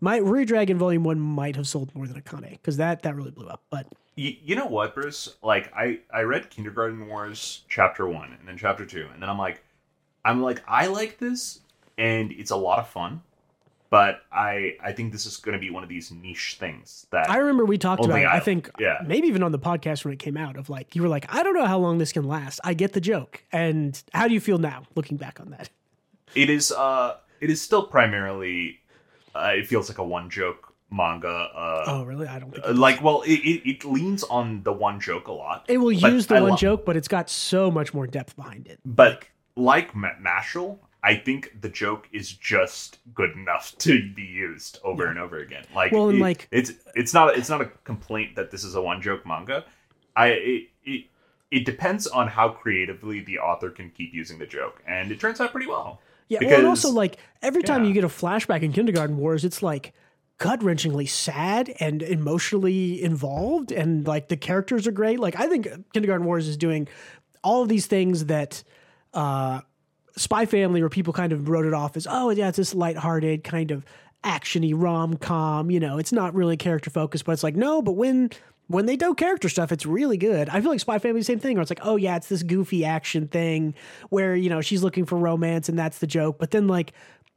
My Ruri Dragon Volume One might have sold more than Akane, because that that really blew up. But you, you know what, Bruce? Like I I read Kindergarten Wars Chapter One and then Chapter Two, and then I'm like, I'm like I like this, and it's a lot of fun. But I, I think this is going to be one of these niche things that I remember we talked about. I, I think yeah. maybe even on the podcast when it came out, of like, you were like, I don't know how long this can last. I get the joke. And how do you feel now looking back on that? It is uh it is still primarily uh, it feels like a one joke manga. Uh, oh really? I don't think uh, like well it, it it leans on the one joke a lot. It will use the I one love, joke, but it's got so much more depth behind it. But like, like Mashal, I think the joke is just good enough to be used over yeah. and over again. Like, well, and it, like it's it's not it's not a complaint that this is a one joke manga. I it, it it depends on how creatively the author can keep using the joke, and it turns out pretty well. Yeah, because, well, and also like every time yeah. you get a flashback in Kindergarten Wars, it's like gut-wrenchingly sad and emotionally involved, and like the characters are great. Like I think Kindergarten Wars is doing all of these things that. Uh, Spy Family, where people kind of wrote it off as, oh, yeah, it's this lighthearted kind of action-y rom-com, you know, it's not really character-focused, but it's like, no, but when when they do character stuff, it's really good. I feel like Spy Family, same thing, where it's like, oh, yeah, it's this goofy action thing where, you know, she's looking for romance and that's the joke, but then, like,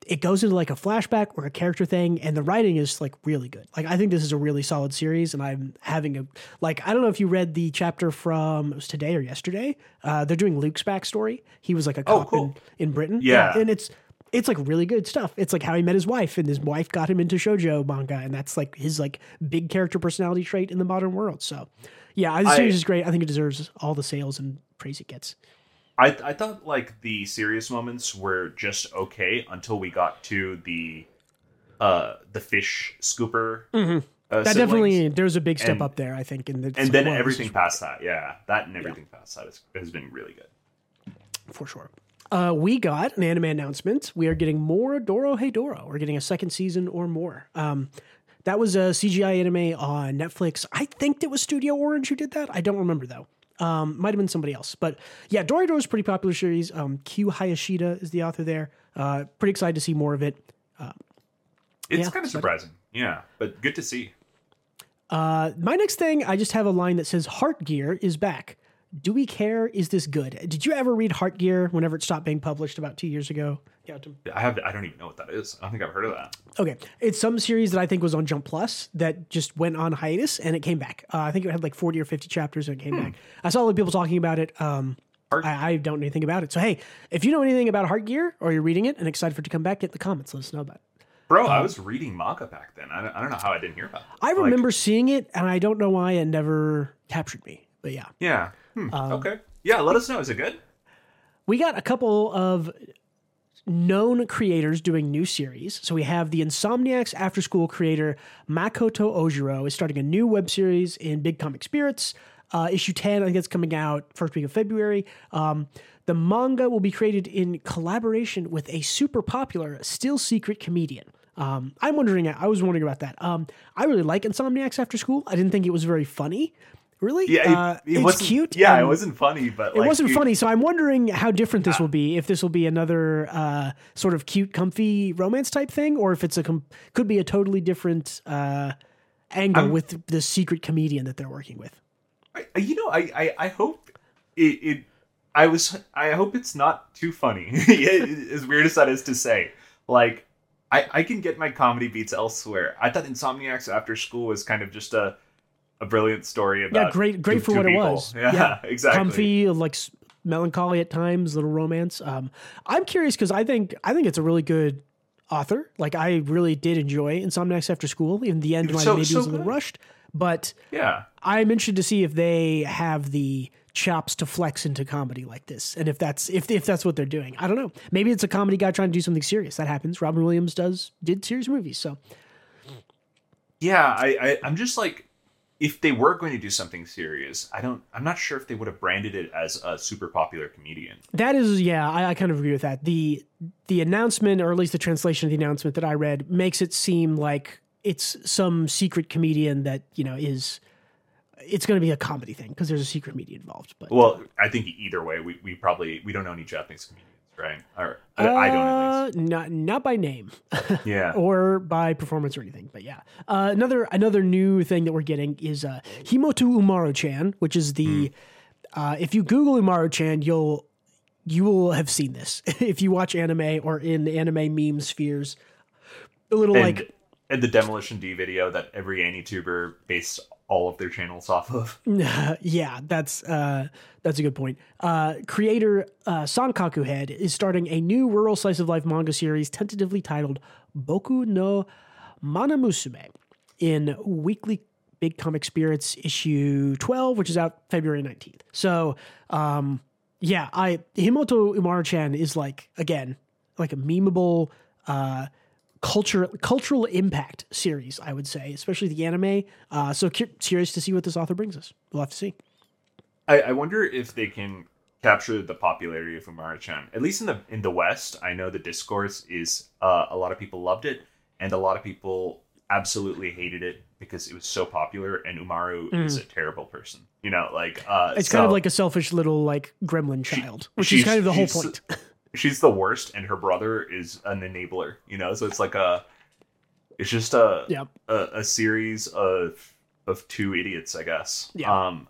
it goes into, like, a flashback or a character thing, and the writing is, like, really good. Like, I think this is a really solid series, and I'm having a, like, I don't know if you read the chapter from, it was today or yesterday, uh, they're doing Luke's backstory. He was, like, a cop oh, cool. in, in Britain. Yeah. yeah. And it's, it's, like, really good stuff. It's, like, how he met his wife, and his wife got him into shoujo manga, and that's, like, his, like, big character personality trait in the modern world. So, yeah, this I, series is great. I think it deserves all the sales and praise it gets. I th- I thought, like, the serious moments were just okay until we got to the uh, the fish scooper. Mm-hmm. Uh, that siblings. Definitely, there's a big step and, up there, I think. In the and then everything past that, yeah. That and everything yeah. past that is, has been really good. For sure. Uh, we got an anime announcement. We are getting more Doro Heidoro. We're getting a second season or more. Um, that was a C G I anime on Netflix. I think it was Studio Orange who did that. I don't remember, though. Um, might have been somebody else, but yeah, Doro Heidoro is a pretty popular series. Um, Q Hayashida is the author there. Uh, pretty excited to see more of it. Uh, it's yeah, kind of surprising, but, yeah, but good to see. Uh, my next thing, I just have a line that says Heart Gear is back. Do we care? Is this good? Did you ever read Heart Gear whenever it stopped being published about two years ago? Yeah, I have. I don't even know what that is. I don't think I've heard of that. Okay, it's some series that I think was on Jump Plus that just went on hiatus and it came back. Uh, I think it had like forty or fifty chapters and it came hmm. back. I saw a lot of people talking about it. Um, I, I don't know anything about it. So hey, if you know anything about Heart Gear or you're reading it and excited for it to come back, get in the comments. Let us know about it. Bro, um, I was reading manga back then. I don't, I don't know how I didn't hear about it. I remember like, seeing it, and I don't know why it never captured me. But yeah, yeah, hmm. um, okay, yeah. Let us know. Is it good? We got a couple of known creators doing new series. So we have the Insomniacs After School creator Makoto Ojiro is starting a new web series in Big Comic Spirits. Uh, issue ten, I think it's coming out first week of February. Um, the manga will be created in collaboration with a super popular, still secret comedian. Um, I'm wondering, I was wondering about that. Um, I really like Insomniacs After School. I didn't think it was very funny. Really? Yeah, it, it uh, it's cute. Yeah, it wasn't funny, but like, it wasn't it, funny. So I'm wondering how different this uh, will be. If this will be another uh, sort of cute, comfy romance type thing, or if it's a com- could be a totally different uh, angle I'm, with the secret comedian that they're working with. I, you know, I I, I hope it, it. I was. I hope it's not too funny. As weird as that is to say, like I, I can get my comedy beats elsewhere. I thought Insomniacs After School was kind of just a. A brilliant story about yeah, great, great two, for two what people. It was. Yeah, yeah, exactly. Comfy, like melancholy at times, little romance. Um, I'm curious because I think I think it's a really good author. Like, I really did enjoy Insomniacs After School. Even the end, so, maybe so was a little good. rushed, but yeah, I'm interested to see if they have the chops to flex into comedy like this, and if that's if if that's what they're doing. I don't know. Maybe it's a comedy guy trying to do something serious. That happens. Robin Williams does did serious movies, so yeah. I, I I'm just like, if they were going to do something serious, I don't. I'm not sure if they would have branded it as a super popular comedian. That is, yeah, I, I kind of agree with that. the The announcement, or at least the translation of the announcement that I read, makes it seem like it's some secret comedian that, you know, is. It's going to be a comedy thing because there's a secret comedian involved. But well, I think either way, we, we probably we don't know any Japanese comedians, right? Or uh, I don't, at least. Not not by name, yeah, or by performance or anything. But yeah, uh, another another new thing that we're getting is uh, Himoto Umaru-chan, which is the mm. uh, if you Google Umaru-chan, you'll you will have seen this if you watch anime or in anime meme spheres. A little and, like and the Demolition D video that every AniTuber based all of their channels off of. Uh, yeah, that's uh, that's a good point. Uh, creator uh, Sankaku Head is starting a new rural slice of life manga series tentatively titled Boku no Manamusume in Weekly Big Comic Spirits issue twelve, which is out February nineteenth. So, um, yeah, I Himoto Umaru-chan is like, again, like a memeable uh Culture, cultural impact series, I would say, especially the anime. Uh, so curious to see what this author brings us. We'll have to see. I, I wonder if they can capture the popularity of Umaru-chan, at least in the in the West. I know the discourse is uh, a lot of people loved it, and a lot of people absolutely hated it because it was so popular. And Umaru mm. is a terrible person. You know, like uh, it's so, kind of like a selfish little like gremlin child, she, which is kind of the whole point. She's the worst, and her brother is an enabler, you know? So it's like a... It's just a yep. a, a series of of two idiots, I guess. Yeah. Um,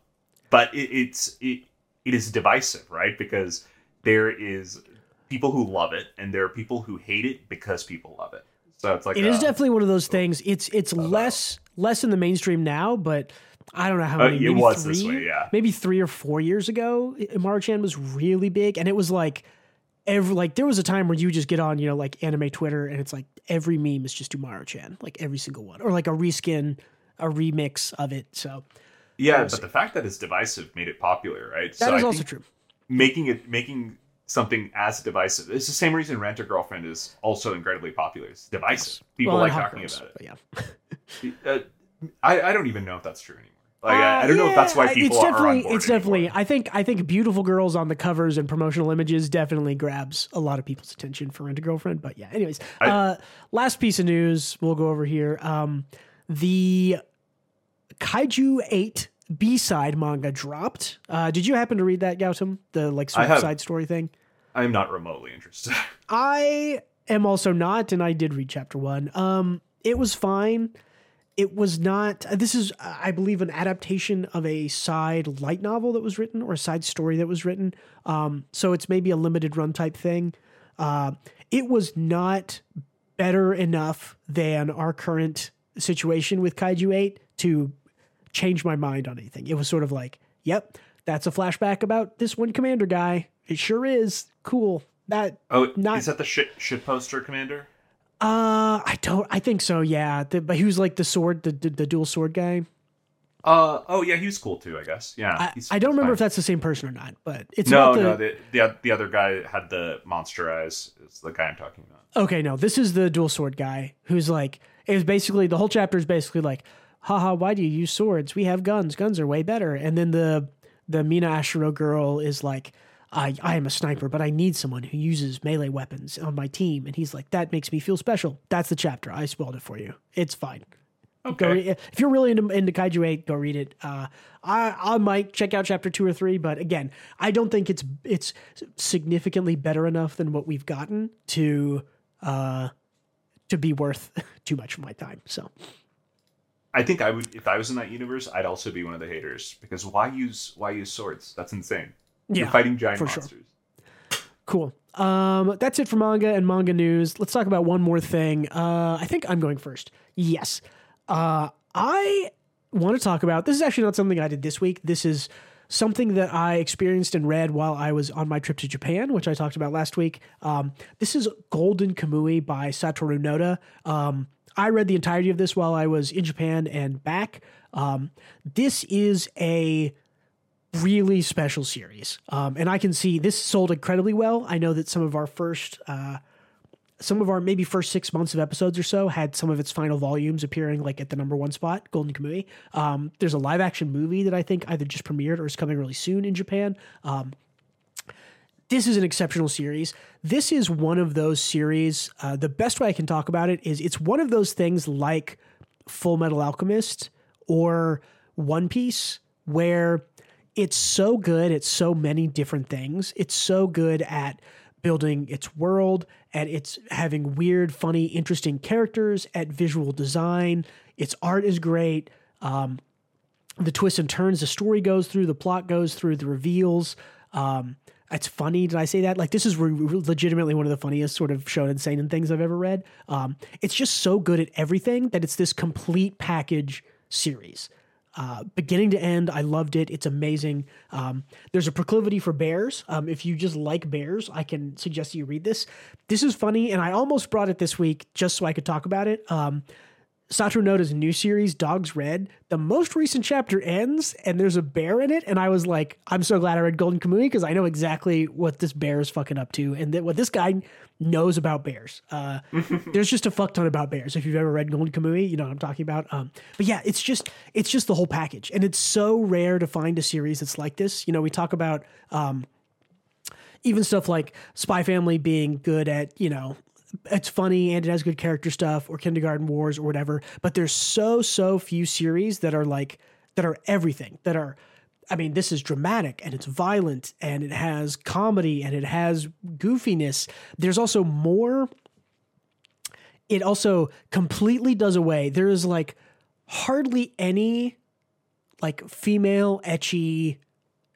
but it, it's, it, it is divisive, right? Because there is people who love it, and there are people who hate it because people love it. So it's like... It a, is definitely one of those things. It's it's about. less less in the mainstream now, but... I don't know how many, uh, it maybe was three, this way, yeah. Maybe three or four years ago, Umaru-chan was really big, and it was like... Every, like there was a time where you just get on, you know, like anime Twitter, and it's like every meme is just Umaru-chan, like every single one, or like a reskin, a remix of it. So yeah, but see. The fact that it's divisive made it popular, right? That so is I also true. Making it making something as divisive. It's the same reason Rent a Girlfriend is also incredibly popular. It's divisive. Yes. People well, like talking girls, about it. Yeah, uh, I I don't even know if that's true anymore. Like, uh, I don't yeah, know if that's why people it's are on board It's definitely, anymore. I think, I think beautiful girls on the covers and promotional images definitely grabs a lot of people's attention for Rent a Girlfriend. But yeah, anyways, I, uh, last piece of news we'll go over here. Um, the Kaiju eight B-side manga dropped. Uh, did you happen to read that, Gautam? The like sort of side story thing? I'm not remotely interested. I am also not, and I did read chapter one. Um, it was fine. It was not, this is, I believe, an adaptation of a side light novel that was written or a side story that was written. Um, so it's maybe a limited run type thing. Uh, it was not better enough than our current situation with Kaiju eight to change my mind on anything. It was sort of like, yep, that's a flashback about this one commander guy. It sure is. Cool. That, oh, not, is that the shit, shit poster commander? Uh, I don't, I think so. Yeah. The, but he was like the sword, the, the, the dual sword guy. Uh, oh yeah. He was cool too, I guess. Yeah. I, he's, I don't he's remember fine. If that's the same person or not, but it's no, the, no, the, the, the other guy had the monster eyes. It's the guy I'm talking about. Okay. No, this is the dual sword guy who's like, it was basically, the whole chapter is basically like, haha, why do you use swords? We have guns. Guns are way better. And then the, the Mina Ashiro girl is like, I, I am a sniper, but I need someone who uses melee weapons on my team. And he's like, that makes me feel special. That's the chapter. I spoiled it for you. It's fine. Okay. Go re- if you're really into, into Kaiju eight, go read it. Uh, I, I might check out chapter two or three, but again, I don't think it's it's significantly better enough than what we've gotten to uh, to be worth too much of my time. So, I think I would, if I was in that universe, I'd also be one of the haters because why use why use swords? That's insane. You're yeah, fighting giant for monsters. Sure. Cool. Um, that's it for manga and manga news. Let's talk about one more thing. Uh, I think I'm going first. Yes. Uh, I want to talk about, this is actually not something I did this week. This is something that I experienced and read while I was on my trip to Japan, which I talked about last week. Um, this is Golden Kamuy by Satoru Noda. Um, I read the entirety of this while I was in Japan and back. Um, this is a really special series. Um, and I can see this sold incredibly well. I know that some of our first, uh, some of our maybe first six months of episodes or so had some of its final volumes appearing like at the number one spot, Golden Kamuy. Um, there's a live action movie that I think either just premiered or is coming really soon in Japan. Um, This is an exceptional series. This is one of those series. Uh, the best way I can talk about it is it's one of those things like Full Metal Alchemist or One Piece, where it's so good at so many different things. It's so good at building its world, at its having weird, funny, interesting characters, at visual design. Its art is great. Um, the twists and turns the story goes through, the plot goes through, the reveals. Um, It's funny. Did I say that? Like, this is re- legitimately one of the funniest sort of shonen seinen things I've ever read. Um, it's just so good at everything that it's this complete package series. Uh, beginning to end, I loved it. It's amazing. Um, there's a proclivity for bears. Um, if you just like bears, I can suggest you read this. This is funny, and I almost brought it this week just so I could talk about it. Um, Satoru Noda's new series, Dogs Red, the most recent chapter ends and there's a bear in it. And I was like, I'm so glad I read Golden Kamuy because I know exactly what this bear is fucking up to and that what this guy knows about bears. Uh, there's just a fuck ton about bears. If you've ever read Golden Kamuy, you know what I'm talking about. Um, but yeah, it's just, it's just the whole package. And it's so rare to find a series that's like this. You know, we talk about um, even stuff like Spy Family being good at, you know, it's funny and it has good character stuff, or Kindergarten Wars or whatever, but there's so, so few series that are like, that are everything that are, I mean, this is dramatic and it's violent and it has comedy and it has goofiness. There's also more. It also completely does away. There is like hardly any like female ecchi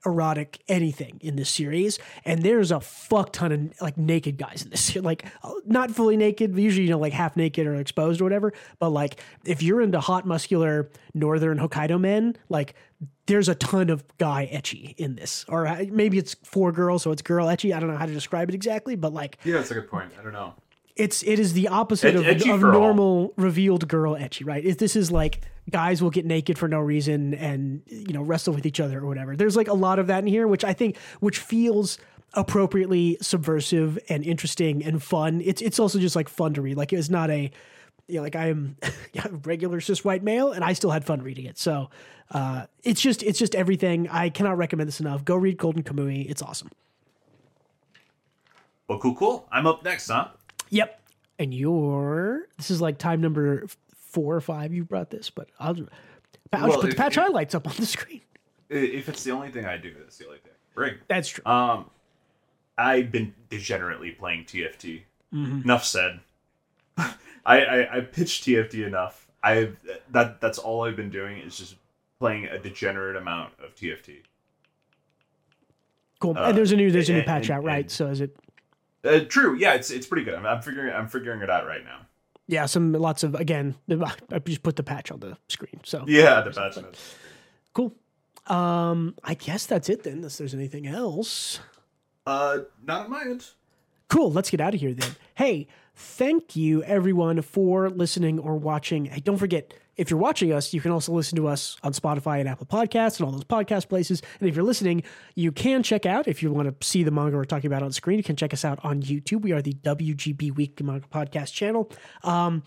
erotic anything in this series, and there's a fuck ton of like naked guys in this, like not fully naked, but usually, you know, like half naked or exposed or whatever, but like if you're into hot muscular northern Hokkaido men, like there's a ton of guy ecchi in this. Or maybe it's for girls, so it's girl ecchi. I don't know how to describe it exactly, but like, yeah, that's a good point. I don't know. It's it is the opposite Ed, of, of normal revealed girl ecchi, right? If this is like guys will get naked for no reason and, you know, wrestle with each other or whatever. There's like a lot of that in here, which I think which feels appropriately subversive and interesting and fun. It's it's also just like fun to read. Like, it's not a, you know, like I'm a regular cis white male and I still had fun reading it. So uh, it's just it's just everything. I cannot recommend this enough. Go read Golden Kamuy. It's awesome. Well, cool, cool. I'm up next, huh? Yep. And you're, this is like time number four or five you brought this, but I'll just well, put the patch if, highlights up on the screen. If it's the only thing I do, that's the only thing. Bring. That's true. Um, I've been degenerately playing T F T. Mm-hmm. Enough said. I, I, I pitched T F T enough. I've that That's all I've been doing is just playing a degenerate amount of T F T. Cool. Uh, and there's a new, there's and, a new patch and, out, right? And, so is it... Uh, true. Yeah, it's it's pretty good. I'm, I'm figuring I'm figuring it out right now. Yeah, some lots of again. I just put the patch on the screen. So yeah, the patch. Cool. Um, I guess that's it then. Unless there's anything else. Uh, not on my end. Cool. Let's get out of here then. Hey, thank you everyone for listening or watching. Hey, don't forget. If you're watching us, you can also listen to us on Spotify and Apple Podcasts and all those podcast places. And if you're listening, you can check out, if you want to see the manga we're talking about on screen, you can check us out on YouTube. We are the W G B Weekly Manga Podcast channel. Um,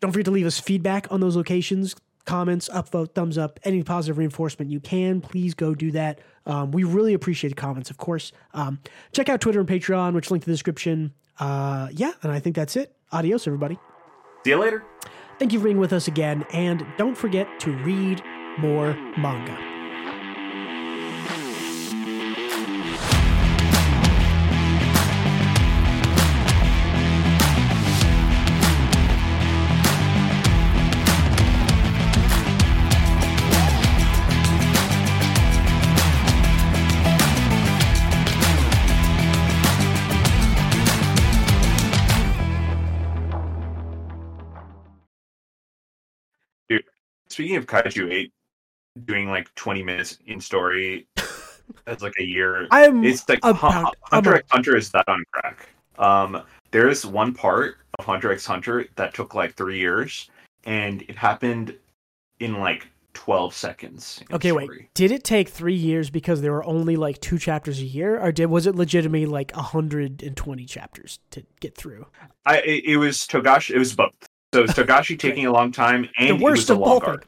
don't forget to leave us feedback on those locations, comments, upvote, thumbs up, any positive reinforcement you can. Please go do that. Um, we really appreciate the comments, of course. Um, check out Twitter and Patreon, which link in the description. Uh, yeah, and I think that's it. Adios, everybody. See you later. Thank you for being with us again, and don't forget to read more manga. Speaking of Kaiju eight, doing like twenty minutes in story That's like a year. I'm it's like about, Hunter about. X Hunter is that on crack. Um, there is one part of Hunter X Hunter that took like three years, and it happened in like twelve seconds. Okay, wait. Did it take three years because there were only like two chapters a year, or did was it legitimately like one hundred twenty chapters to get through? I it, it was Togashi. It was both. So it was Togashi taking a long time, and the worst it was a long arc.